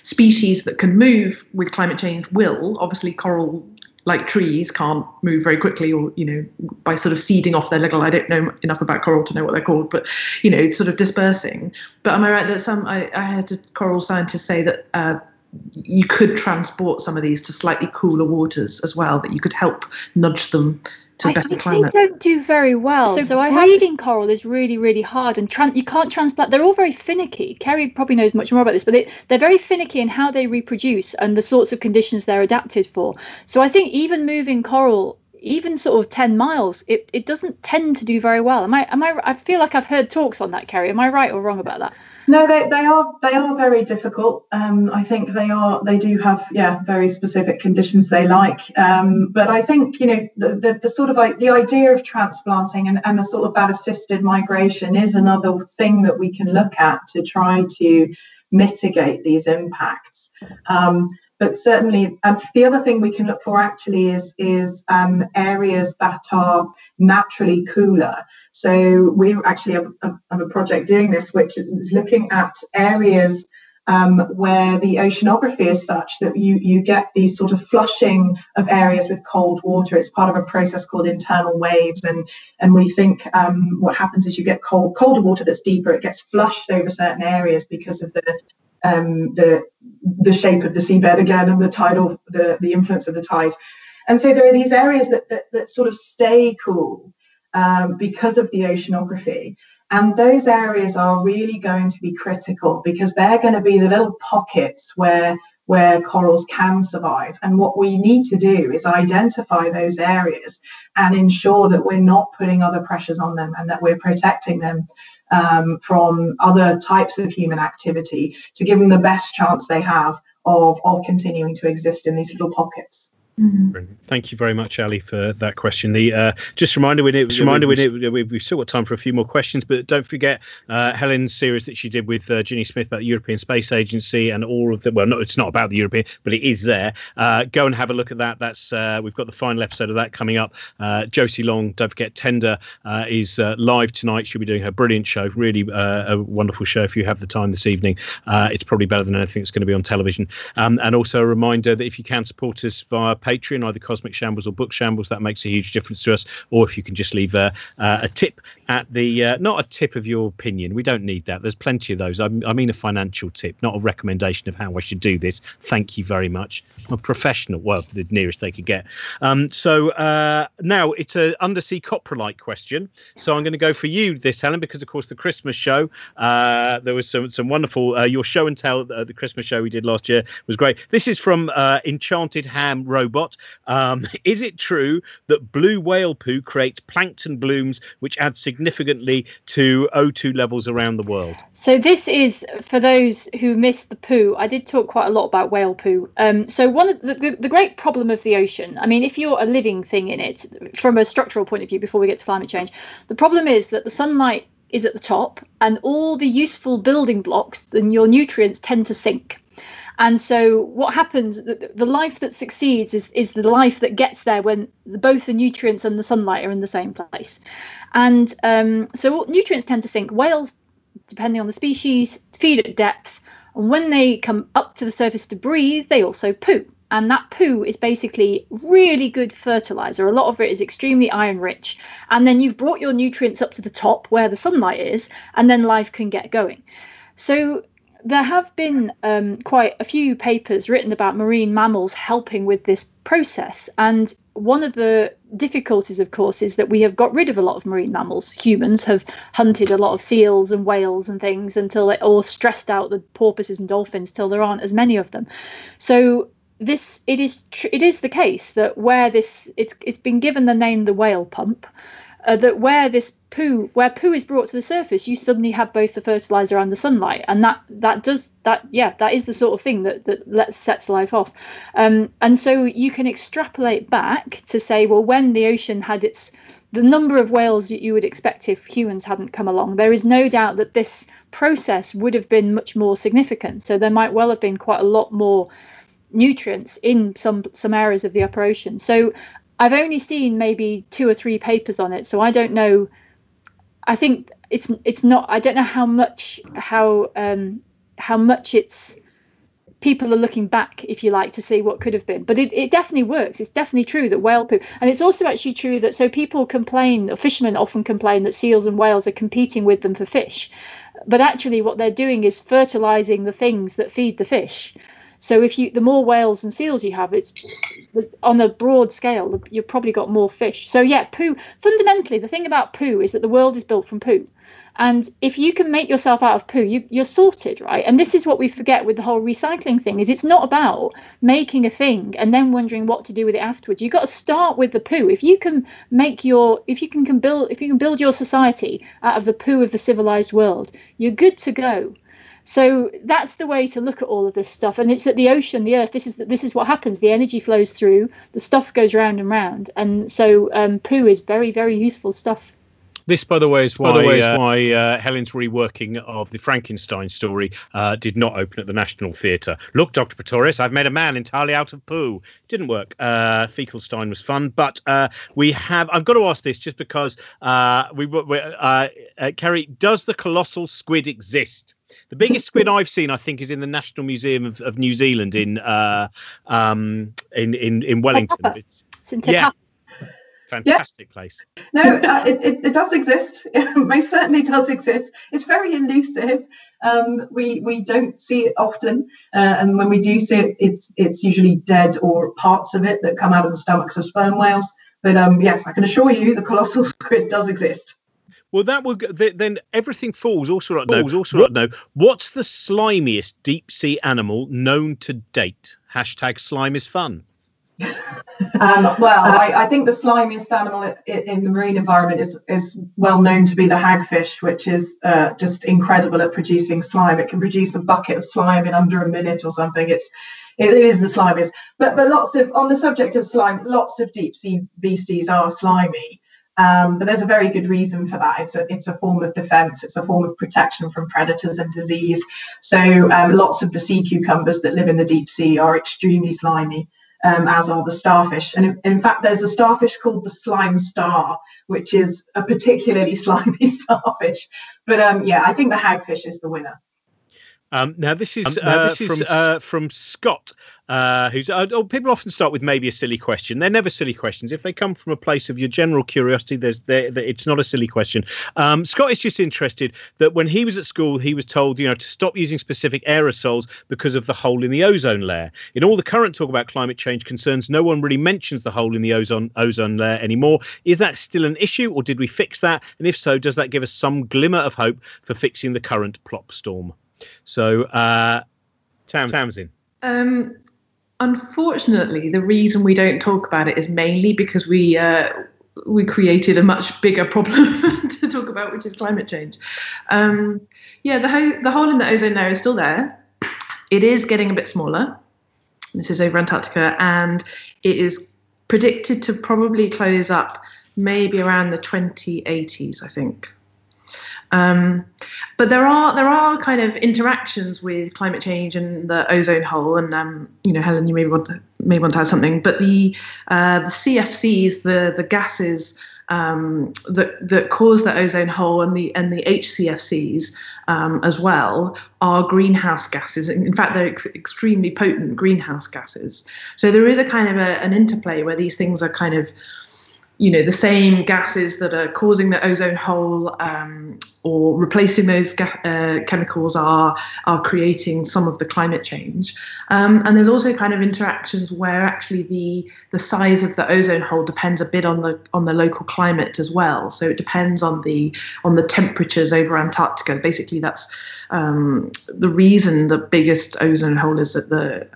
species that can move with climate change will. Obviously, coral, like trees, can't move very quickly, or, you know, by sort of seeding off their little. I don't know enough about coral to know what they're called, but, you know, sort of dispersing. But am I right that I heard a coral scientist say that you could transport some of these to slightly cooler waters as well, that you could help nudge them to better climate. They don't do very well. So breeding coral is really, really hard, and you can't transplant. They're all very finicky. Kerry probably knows much more about this, but they're very finicky in how they reproduce and the sorts of conditions they're adapted for. So I think even moving coral, even sort of 10 miles, it doesn't tend to do very well. I feel like I've heard talks on that, Kerry. Am I right or wrong about that? No, they are very difficult. I think they do have, yeah, very specific conditions they like. But I think, you know, the sort of like the idea of transplanting and the sort of that assisted migration is another thing that we can look at to try to mitigate these impacts. But certainly, the other thing we can look for actually is areas that are naturally cooler. So we actually have a project doing this, which is looking at areas where the oceanography is such that you get these sort of flushing of areas with cold water. It's part of a process called internal waves, and we think what happens is you get colder water that's deeper. It gets flushed over certain areas because of the shape of the seabed again, and the tidal, the influence of the tide. And so there are these areas that sort of stay cool because of the oceanography. And those areas are really going to be critical, because they're going to be the little pockets where corals can survive. And what we need to do is identify those areas and ensure that we're not putting other pressures on them, and that we're protecting them from other types of human activity, to give them the best chance they have of continuing to exist in these little pockets. Mm-hmm. Thank you very much, Ali, for that question. The just reminder, we've still got time for a few more questions, but don't forget Helen's series that she did with Ginny Smith about the European Space Agency and all of the. Well, no, it's not about the European, but it is there. Go and have a look at that. That's we've got the final episode of that coming up. Josie Long, don't forget, Tender is live tonight. She'll be doing her brilliant show. Really a wonderful show. If you have the time this evening, it's probably better than anything that's going to be on television. And also a reminder that if you can support us via Patreon, either Cosmic Shambles or Book Shambles, that makes a huge difference to us. Or if you can just leave a tip at the not a tip of your opinion, we don't need that, there's plenty of those. I mean a financial tip, not a recommendation of how I should do this. Thank you very much. I'm a professional, well, the nearest they could get. So now it's a undersea coprolite question, so I'm going to go for you this, Helen, because of course the Christmas show, there was some wonderful your show and tell, the Christmas show we did last year was great. This is from Enchanted Ham Robot. Is it true that blue whale poo creates plankton blooms which add significantly to O2 levels around the world? So this is for those who missed the poo. I did talk quite a lot about whale poo. So one of the great problem of the ocean, I mean, if you're a living thing in it, from a structural point of view, before we get to climate change, the problem is that the sunlight is at the top, and all the useful building blocks and your nutrients tend to sink. And so what happens, the life that succeeds is the life that gets there when both the nutrients and the sunlight are in the same place. And so nutrients tend to sink. Whales, depending on the species, feed at depth. And when they come up to the surface to breathe, they also poo. And that poo is basically really good fertilizer. A lot of it is extremely iron rich. And then you've brought your nutrients up to the top where the sunlight is, and then life can get going. So there have been quite a few papers written about marine mammals helping with this process. And one of the difficulties, of course, is that we have got rid of a lot of marine mammals. Humans have hunted a lot of seals and whales and things until they all stressed out the porpoises and dolphins till there aren't as many of them. So this it is the case that where this it's been given the name the whale pump, that where poo is brought to the surface, you suddenly have both the fertilizer and the sunlight, and that is the sort of thing that sets life off. And so you can extrapolate back to say, well, when the ocean had the number of whales that you would expect if humans hadn't come along, there is no doubt that this process would have been much more significant. So there might well have been quite a lot more nutrients in some areas of the upper ocean. So I've only seen maybe 2 or 3 papers on it, so I don't know. I think it's not. I don't know how much it's people are looking back, if you like, to see what could have been. But it definitely works. It's definitely true that whale poo, and it's also actually true that so people complain, or fishermen often complain, that seals and whales are competing with them for fish, but actually what they're doing is fertilizing the things that feed the fish. So the more whales and seals you have, it's on a broad scale, you've probably got more fish. So yeah, poo, fundamentally, the thing about poo is that the world is built from poo. And if you can make yourself out of poo, you're sorted, right? And this is what we forget with the whole recycling thing, is it's not about making a thing and then wondering what to do with it afterwards. You've got to start with the poo. If you can build your society out of the poo of the civilized world, you're good to go. So that's the way to look at all of this stuff. And it's that the ocean, the earth, this is what happens. The energy flows through, the stuff goes round and round. And so poo is very, very useful stuff. This, by the way, is why Helen's reworking of the Frankenstein story did not open at the National Theatre. Look, Dr. Pretorius, I've made a man entirely out of poo. Didn't work. Fecalstein was fun, but I've got to ask this just because Kerry, does the colossal squid exist? The biggest squid I've seen, I think, is in the National Museum of New Zealand in Wellington. Yeah, fantastic place. No, it does exist. It most certainly does exist. It's very elusive. We don't see it often, and when we do see it, it's usually dead or parts of it that come out of the stomachs of sperm whales. But yes, I can assure you, the colossal squid does exist. Well, that will then everything falls. Also, what's the slimiest deep sea animal known to date? Hashtag slime is fun. I think the slimiest animal in the marine environment is well known to be the hagfish, which is just incredible at producing slime. It can produce a bucket of slime in under a minute or something. It is the slimiest. But on the subject of slime, lots of deep sea beasties are slimy. But there's a very good reason for that. It's a form of defense. It's a form of protection from predators and disease. So lots of the sea cucumbers that live in the deep sea are extremely slimy, as are the starfish. And in fact, there's a starfish called the slime star, which is a particularly slimy starfish. But I think the hagfish is the winner. Now, this is from Scott, who's people often start with maybe a silly question. They're never silly questions. If they come from a place of your general curiosity, it's not a silly question. Scott is just interested that when he was at school, he was told, to stop using specific aerosols because of the hole in the ozone layer. In all the current talk about climate change concerns, no one really mentions the hole in the ozone layer anymore. Is that still an issue, or did we fix that? And if so, does that give us some glimmer of hope for fixing the current plop storm? So, Tamsin. Unfortunately, the reason we don't talk about it is mainly because we created a much bigger problem to talk about, which is climate change. The hole in the ozone layer is still there. It is getting a bit smaller. This is over Antarctica, and it is predicted to probably close up maybe around the 2080s, I think. But there are kind of interactions with climate change and the ozone hole, and you know, Helen, you may want to add something. But the CFCs, the gases that cause the ozone hole, and the HCFCs as well, are greenhouse gases. In fact, they're extremely potent greenhouse gases. So there is a kind of an interplay where these things are kind of, you know, the same gases that are causing the ozone hole or replacing those chemicals are creating some of the climate change. And there's also kind of interactions where actually the size of the ozone hole depends a bit on the local climate as well. So it depends on the temperatures over Antarctica. Basically, that's the reason the biggest ozone hole is at the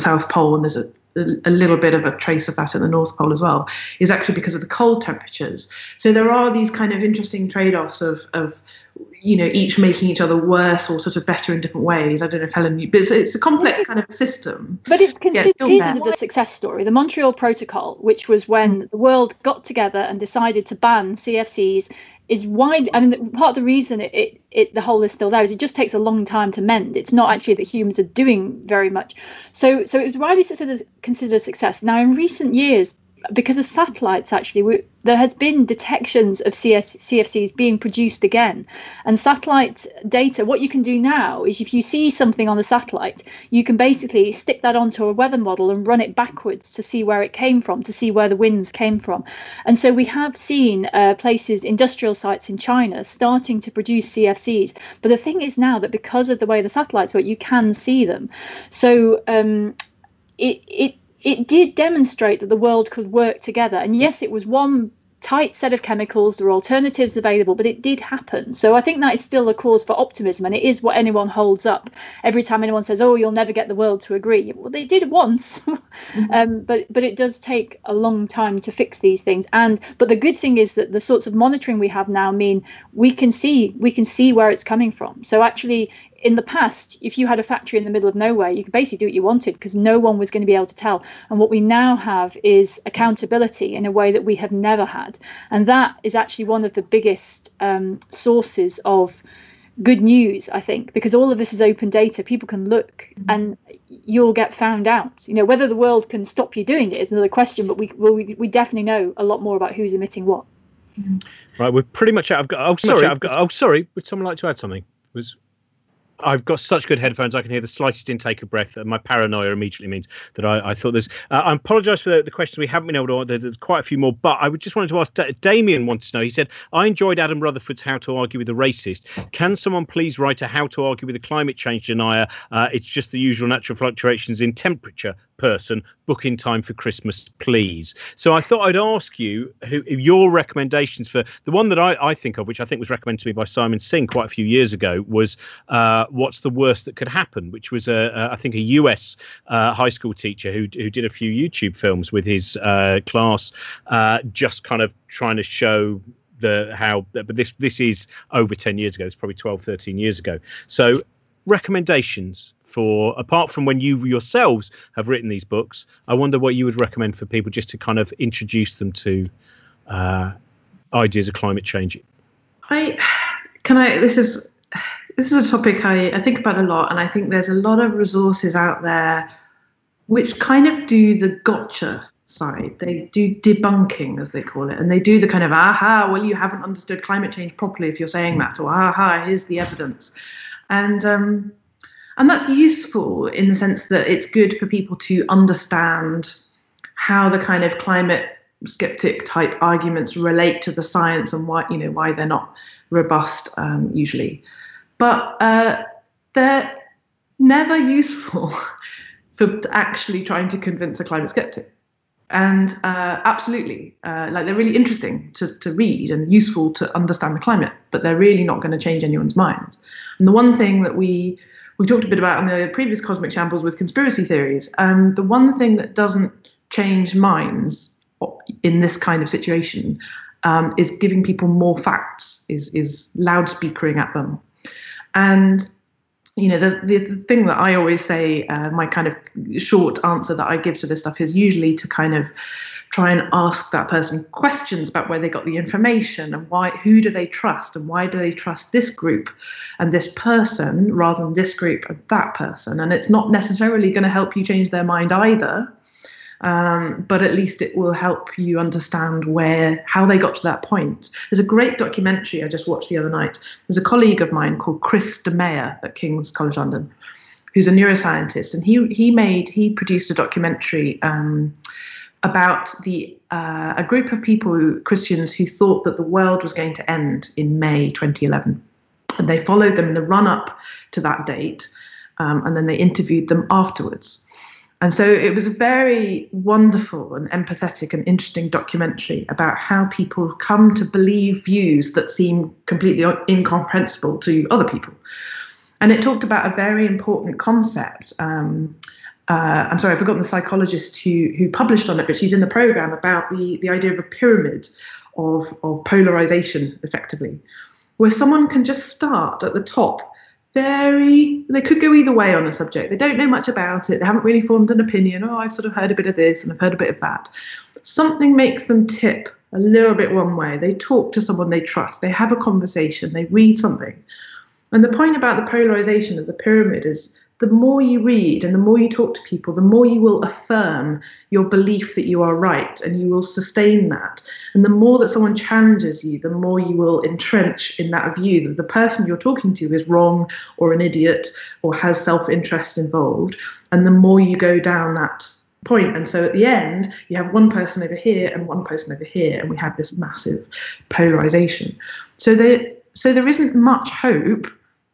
South Pole, and there's a little bit of a trace of that at the North Pole as well, is actually because of the cold temperatures. So there are these kind of interesting trade-offs of you know, each making each other worse or sort of better in different ways. I don't know if Helen, but it's a complex kind of system. But it's considered a success story. The Montreal Protocol, which was when the world got together and decided to ban CFCs, is why, I mean, part of the reason the hole is still there is it just takes a long time to mend. It's not actually that humans are doing very much. So it was widely considered a success. Now, in recent years, because of satellites, actually, there has been detections of CFCs being produced again. And satellite data, what you can do now is if you see something on the satellite, you can basically stick that onto a weather model and run it backwards to see where it came from, to see where the winds came from. And so we have seen places, industrial sites in China, starting to produce CFCs. But the thing is now that because of the way the satellites work, you can see them. So it did demonstrate that the world could work together. And yes, it was one tight set of chemicals. There were alternatives available, but it did happen. So I think that is still a cause for optimism. And it is what anyone holds up every time anyone says, oh, you'll never get the world to agree. Well, they did once. But it does take a long time to fix these things. But the good thing is that the sorts of monitoring we have now mean we can see where it's coming from. So actually, in the past, if you had a factory in the middle of nowhere, you could basically do what you wanted because no one was going to be able to tell. And what we now have is accountability in a way that we have never had. And that is actually one of the biggest sources of good news, I think, because all of this is open data. People can look and you'll get found out. You know, whether the world can stop you doing it is another question, but we definitely know a lot more about who's emitting what. Right, we're pretty much out. Sorry. Would someone like to add something? I've got such good headphones, I can hear the slightest intake of breath. My paranoia immediately means that I thought this. I apologise for the questions we haven't been able to answer. There's quite a few more, but I just wanted to ask, Damien wants to know, he said, I enjoyed Adam Rutherford's How to Argue with a Racist. Can someone please write a How to Argue with a Climate Change Denier? It's just the usual natural fluctuations in temperature person, book in time for Christmas, please. So I thought I'd ask you your recommendations for the one that I think of, which I think was recommended to me by Simon Singh quite a few years ago, was What's the Worst That Could Happen, which was I think a US high school teacher who did a few YouTube films with his class, just kind of trying to show but this is over 10 years ago. It's probably 12, 13 years ago. So recommendations for, apart from when you yourselves have written these books, I wonder what you would recommend for people just to kind of introduce them to ideas of climate change. This is a topic I think about a lot, and I think there's a lot of resources out there which kind of do the gotcha side. They do debunking, as they call it, and they do the kind of, aha, well, you haven't understood climate change properly if you're saying that, or aha, here's the evidence. And that's useful in the sense that it's good for people to understand how the kind of climate skeptic type arguments relate to the science and why they're not robust usually. But they're never useful for actually trying to convince a climate skeptic. And absolutely, like, they're really interesting to read and useful to understand the climate, but they're really not going to change anyone's mind. And the one thing that we talked a bit about in the previous Cosmic Shambles with conspiracy theories, the one thing that doesn't change minds in this kind of situation is giving people more facts, is loudspeakering at them. And you know, the thing that I always say, my kind of short answer that I give to this stuff is usually to kind of try and ask that person questions about where they got the information and why, who do they trust and why do they trust this group and this person rather than this group and that person. And it's not necessarily going to help you change their mind either, but at least it will help you understand where, how they got to that point. There's a great documentary I just watched the other night. There's a colleague of mine called Chris de Meyer at King's College London, who's a neuroscientist, and he produced a documentary about a group of people, Christians, who thought that the world was going to end in May 2011, and they followed them in the run-up to that date, and then they interviewed them afterwards. And so it was a very wonderful and empathetic and interesting documentary about how people come to believe views that seem completely incomprehensible to other people. And it talked about a very important concept. I'm sorry, I've forgotten the psychologist who published on it, but she's in the program, about the idea of a pyramid of polarization, effectively, where someone can just start at the top. They could go either way on a subject. They don't know much about it. They haven't really formed an opinion. Oh, I've sort of heard a bit of this and I've heard a bit of that. Something makes them tip a little bit one way. They talk to someone they trust. They have a conversation. They read something. And the point about the polarization of the pyramid is the more you read and the more you talk to people, the more you will affirm your belief that you are right, and you will sustain that. And the more that someone challenges you, the more you will entrench in that view that the person you're talking to is wrong or an idiot or has self-interest involved. And the more you go down that point. And so at the end, you have one person over here and one person over here, and we have this massive polarization. So there isn't much hope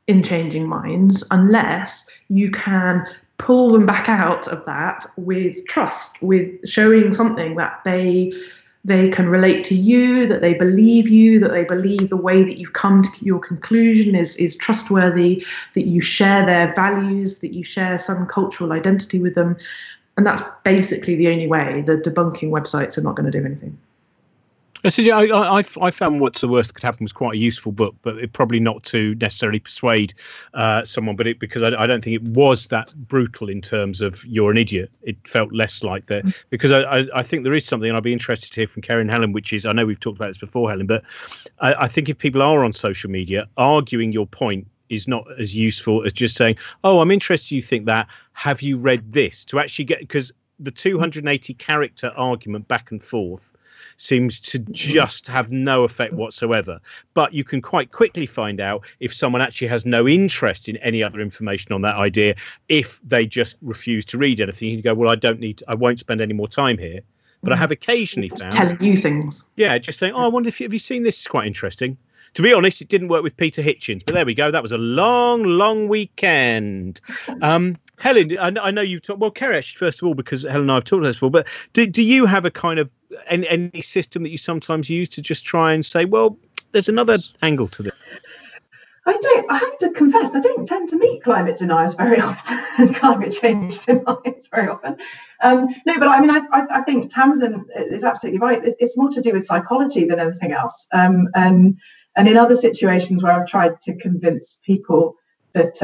in changing minds unless you can pull them back out of that with trust, with showing something that they can relate to you, that they believe the way that you've come to your conclusion is trustworthy, that you share their values, that you share some cultural identity with them. And that's basically the only way. The debunking websites are not going to do anything. So, yeah, I found What's the Worst That Could Happen was quite a useful book, but it probably not to necessarily persuade someone, but because I don't think it was that brutal in terms of you're an idiot. It felt less like that, because I think there is something, and I'd be interested to hear from Kerry and Helen, which is, I know we've talked about this before, Helen, but I think if people are on social media, arguing your point is not as useful as just saying, oh, I'm interested you think that, have you read this? To actually get, because the 280 character argument back and forth seems to just have no effect whatsoever. But you can quite quickly find out if someone actually has no interest in any other information on that idea, if they just refuse to read anything. You go, well, I won't spend any more time here. But I have occasionally found telling you things. Yeah, just saying, oh, I wonder if have you seen this? It's quite interesting. To be honest, it didn't work with Peter Hitchens, but there we go. That was a long, long weekend. Helen, I know you've talked, well, Kerry, actually, first of all, because Helen and I have talked about this before, but do you have a kind of any system that you sometimes use to just try and say, well, there's another angle to this? I have to confess, I don't tend to meet climate deniers very often, climate change deniers very often. No, but I mean, I think Tamsin is absolutely right. It's more to do with psychology than anything else. And in other situations where I've tried to convince people that,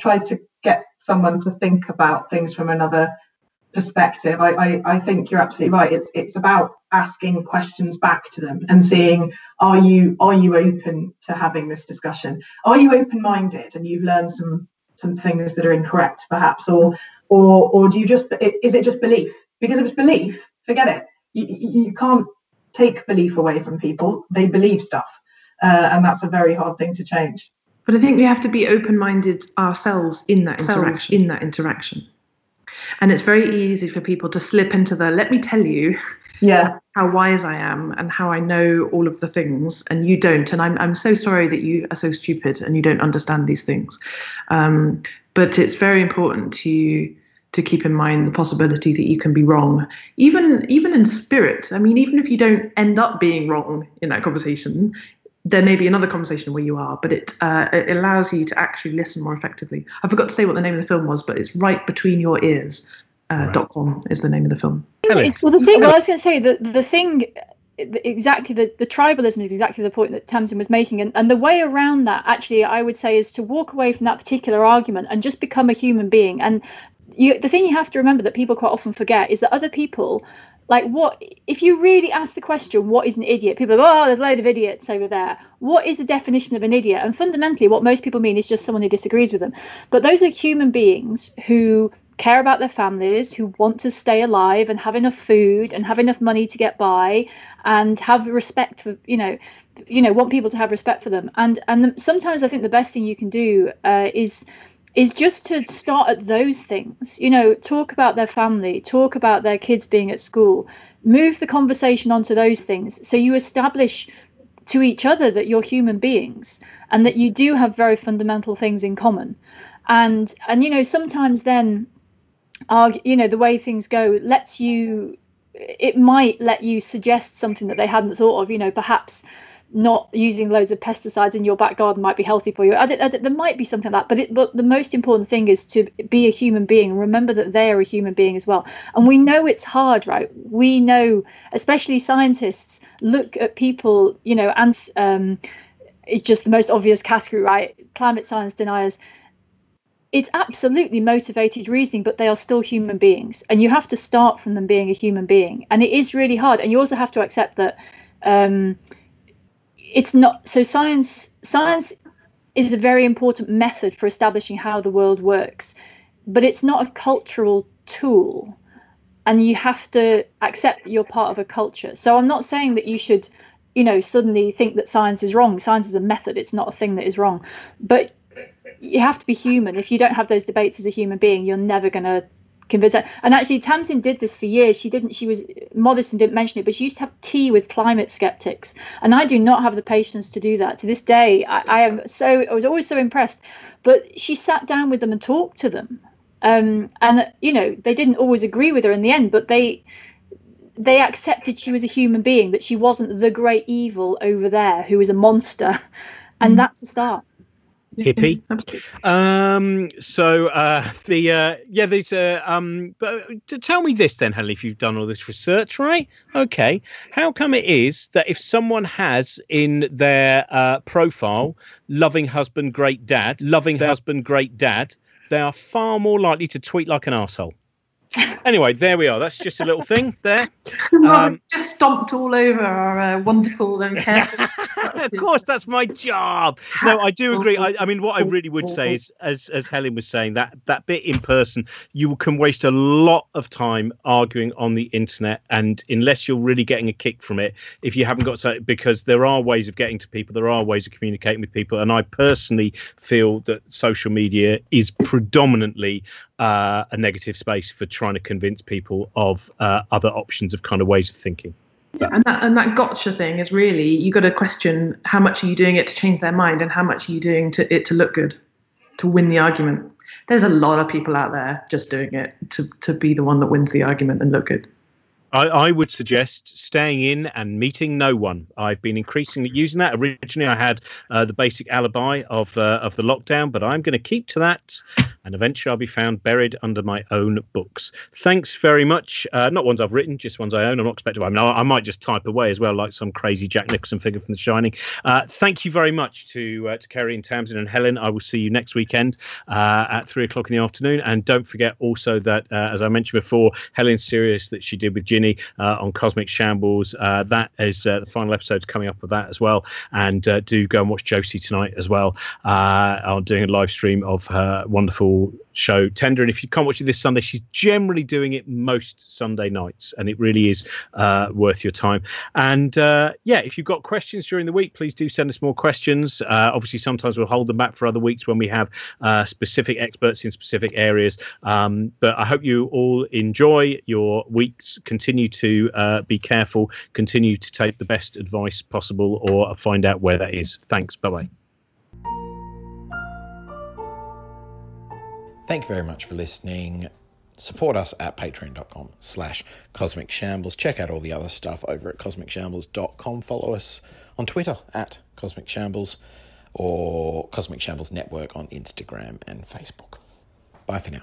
tried to get someone to think about things from another perspective, I think you're absolutely right. It's about asking questions back to them and seeing, are you open to having this discussion? Are you open-minded and you've learned some things that are incorrect, perhaps, or do you just, is it just belief? Because if it's belief, forget it. You can't take belief away from people. They believe stuff, and that's a very hard thing to change. But I think we have to be open-minded ourselves in that interaction. And it's very easy for people to slip into the, let me tell you how wise I am and how I know all of the things and you don't. And I'm so sorry that you are so stupid and you don't understand these things. But it's very important to keep in mind the possibility that you can be wrong, even in spirit. I mean, even if you don't end up being wrong in that conversation, there may be another conversation where you are, but it allows you to actually listen more effectively. I forgot to say what the name of the film was, but it's Right Between Your Ears.com is the name of the film. Well, the thing I was going to say, the thing exactly the tribalism is exactly the point that Tamsin was making, and the way around that, actually, I would say, is to walk away from that particular argument and just become a human being. And the thing you have to remember that people quite often forget is that other people, like, what if you really ask the question, what is an idiot? People are, oh, there's a load of idiots over there. What is the definition of an idiot? And fundamentally, what most people mean is just someone who disagrees with them. But those are human beings who care about their families, who want to stay alive and have enough food and have enough money to get by, and have respect for, you know, want people to have respect for them. And sometimes I think the best thing you can do is just to start at those things, you know, talk about their family, talk about their kids being at school, move the conversation onto those things. So you establish to each other that you're human beings and that you do have very fundamental things in common. And you know, sometimes then, you know, the way things go lets you, it might let you suggest something that they hadn't thought of, you know, perhaps not using loads of pesticides in your back garden might be healthy for you. There might be something like that, but the most important thing is to be a human being. Remember that they are a human being as well. And we know it's hard, right? We know, especially scientists, look at people, you know, and it's just the most obvious category, right? Climate science deniers. It's absolutely motivated reasoning, but they are still human beings. And you have to start from them being a human being. And it is really hard. And you also have to accept that it's not, so science is a very important method for establishing how the world works, but it's not a cultural tool, and you have to accept that you're part of a culture. So I'm not saying that you should, you know, suddenly think that science is wrong. Science is a method. It's not a thing that is wrong, but you have to be human. If you don't have those debates as a human being, you're never going to convince that. And actually, Tamsin did this for years. She was modest and didn't mention it, but she used to have tea with climate skeptics. And I do not have the patience to do that. To this day, I was always so impressed. But she sat down with them and talked to them. And, you know, they didn't always agree with her in the end, but they accepted she was a human being, that she wasn't the great evil over there who is a monster. And that's a start. Hippie. But tell me this then, Helen, if you've done all this research, right? Okay, how come it is that if someone has in their profile loving husband great dad, they are far more likely to tweet like an asshole? Anyway, there we are. That's just a little thing there. Just stomped all over our wonderful and careful. Of course, that's my job. No, I do agree. I mean, what I really would say is, as Helen was saying, that bit in person, you can waste a lot of time arguing on the internet, and unless you're really getting a kick from it, if you haven't got so, because there are ways of getting to people, there are ways of communicating with people, and I personally feel that social media is predominantly a negative space for trying to convince people of other options of kind of ways of thinking. Yeah, and that gotcha thing is really, you got to question how much are you doing it to change their mind and how much are you doing to look good, to win the argument. There's a lot of people out there just doing it to be the one that wins the argument and look good. I would suggest staying in and meeting no one. I've been increasingly using that. Originally, I had the basic alibi of the lockdown, but I'm going to keep to that. And eventually, I'll be found buried under my own books. Thanks very much. Not ones I've written, just ones I own. I'm not expecting. I mean, I might just type away as well, like some crazy Jack Nicholson figure from The Shining. Thank you very much to Kerry and Tamsin and Helen. I will see you next weekend at 3:00 in the afternoon. And don't forget also that, as I mentioned before, Helen's series that she did with Ginny on Cosmic Shambles. That is the final episode's coming up with that as well. And do go and watch Josie tonight as well. I'm doing a live stream of her wonderful show Tender, and if you can't watch it this Sunday, she's generally doing it most Sunday nights, and it really is worth your time. And if you've got questions during the week, please do send us more questions. Obviously sometimes we'll hold them back for other weeks when we have specific experts in specific areas, but I hope you all enjoy your weeks. Continue to be careful, continue to take the best advice possible, or find out where that is. Thanks, bye-bye. Thank you very much for listening. Support us at patreon.com/Cosmic Shambles. Check out all the other stuff over at cosmicshambles.com. Follow us on Twitter at Cosmic Shambles, or Cosmic Shambles Network on Instagram and Facebook. Bye for now.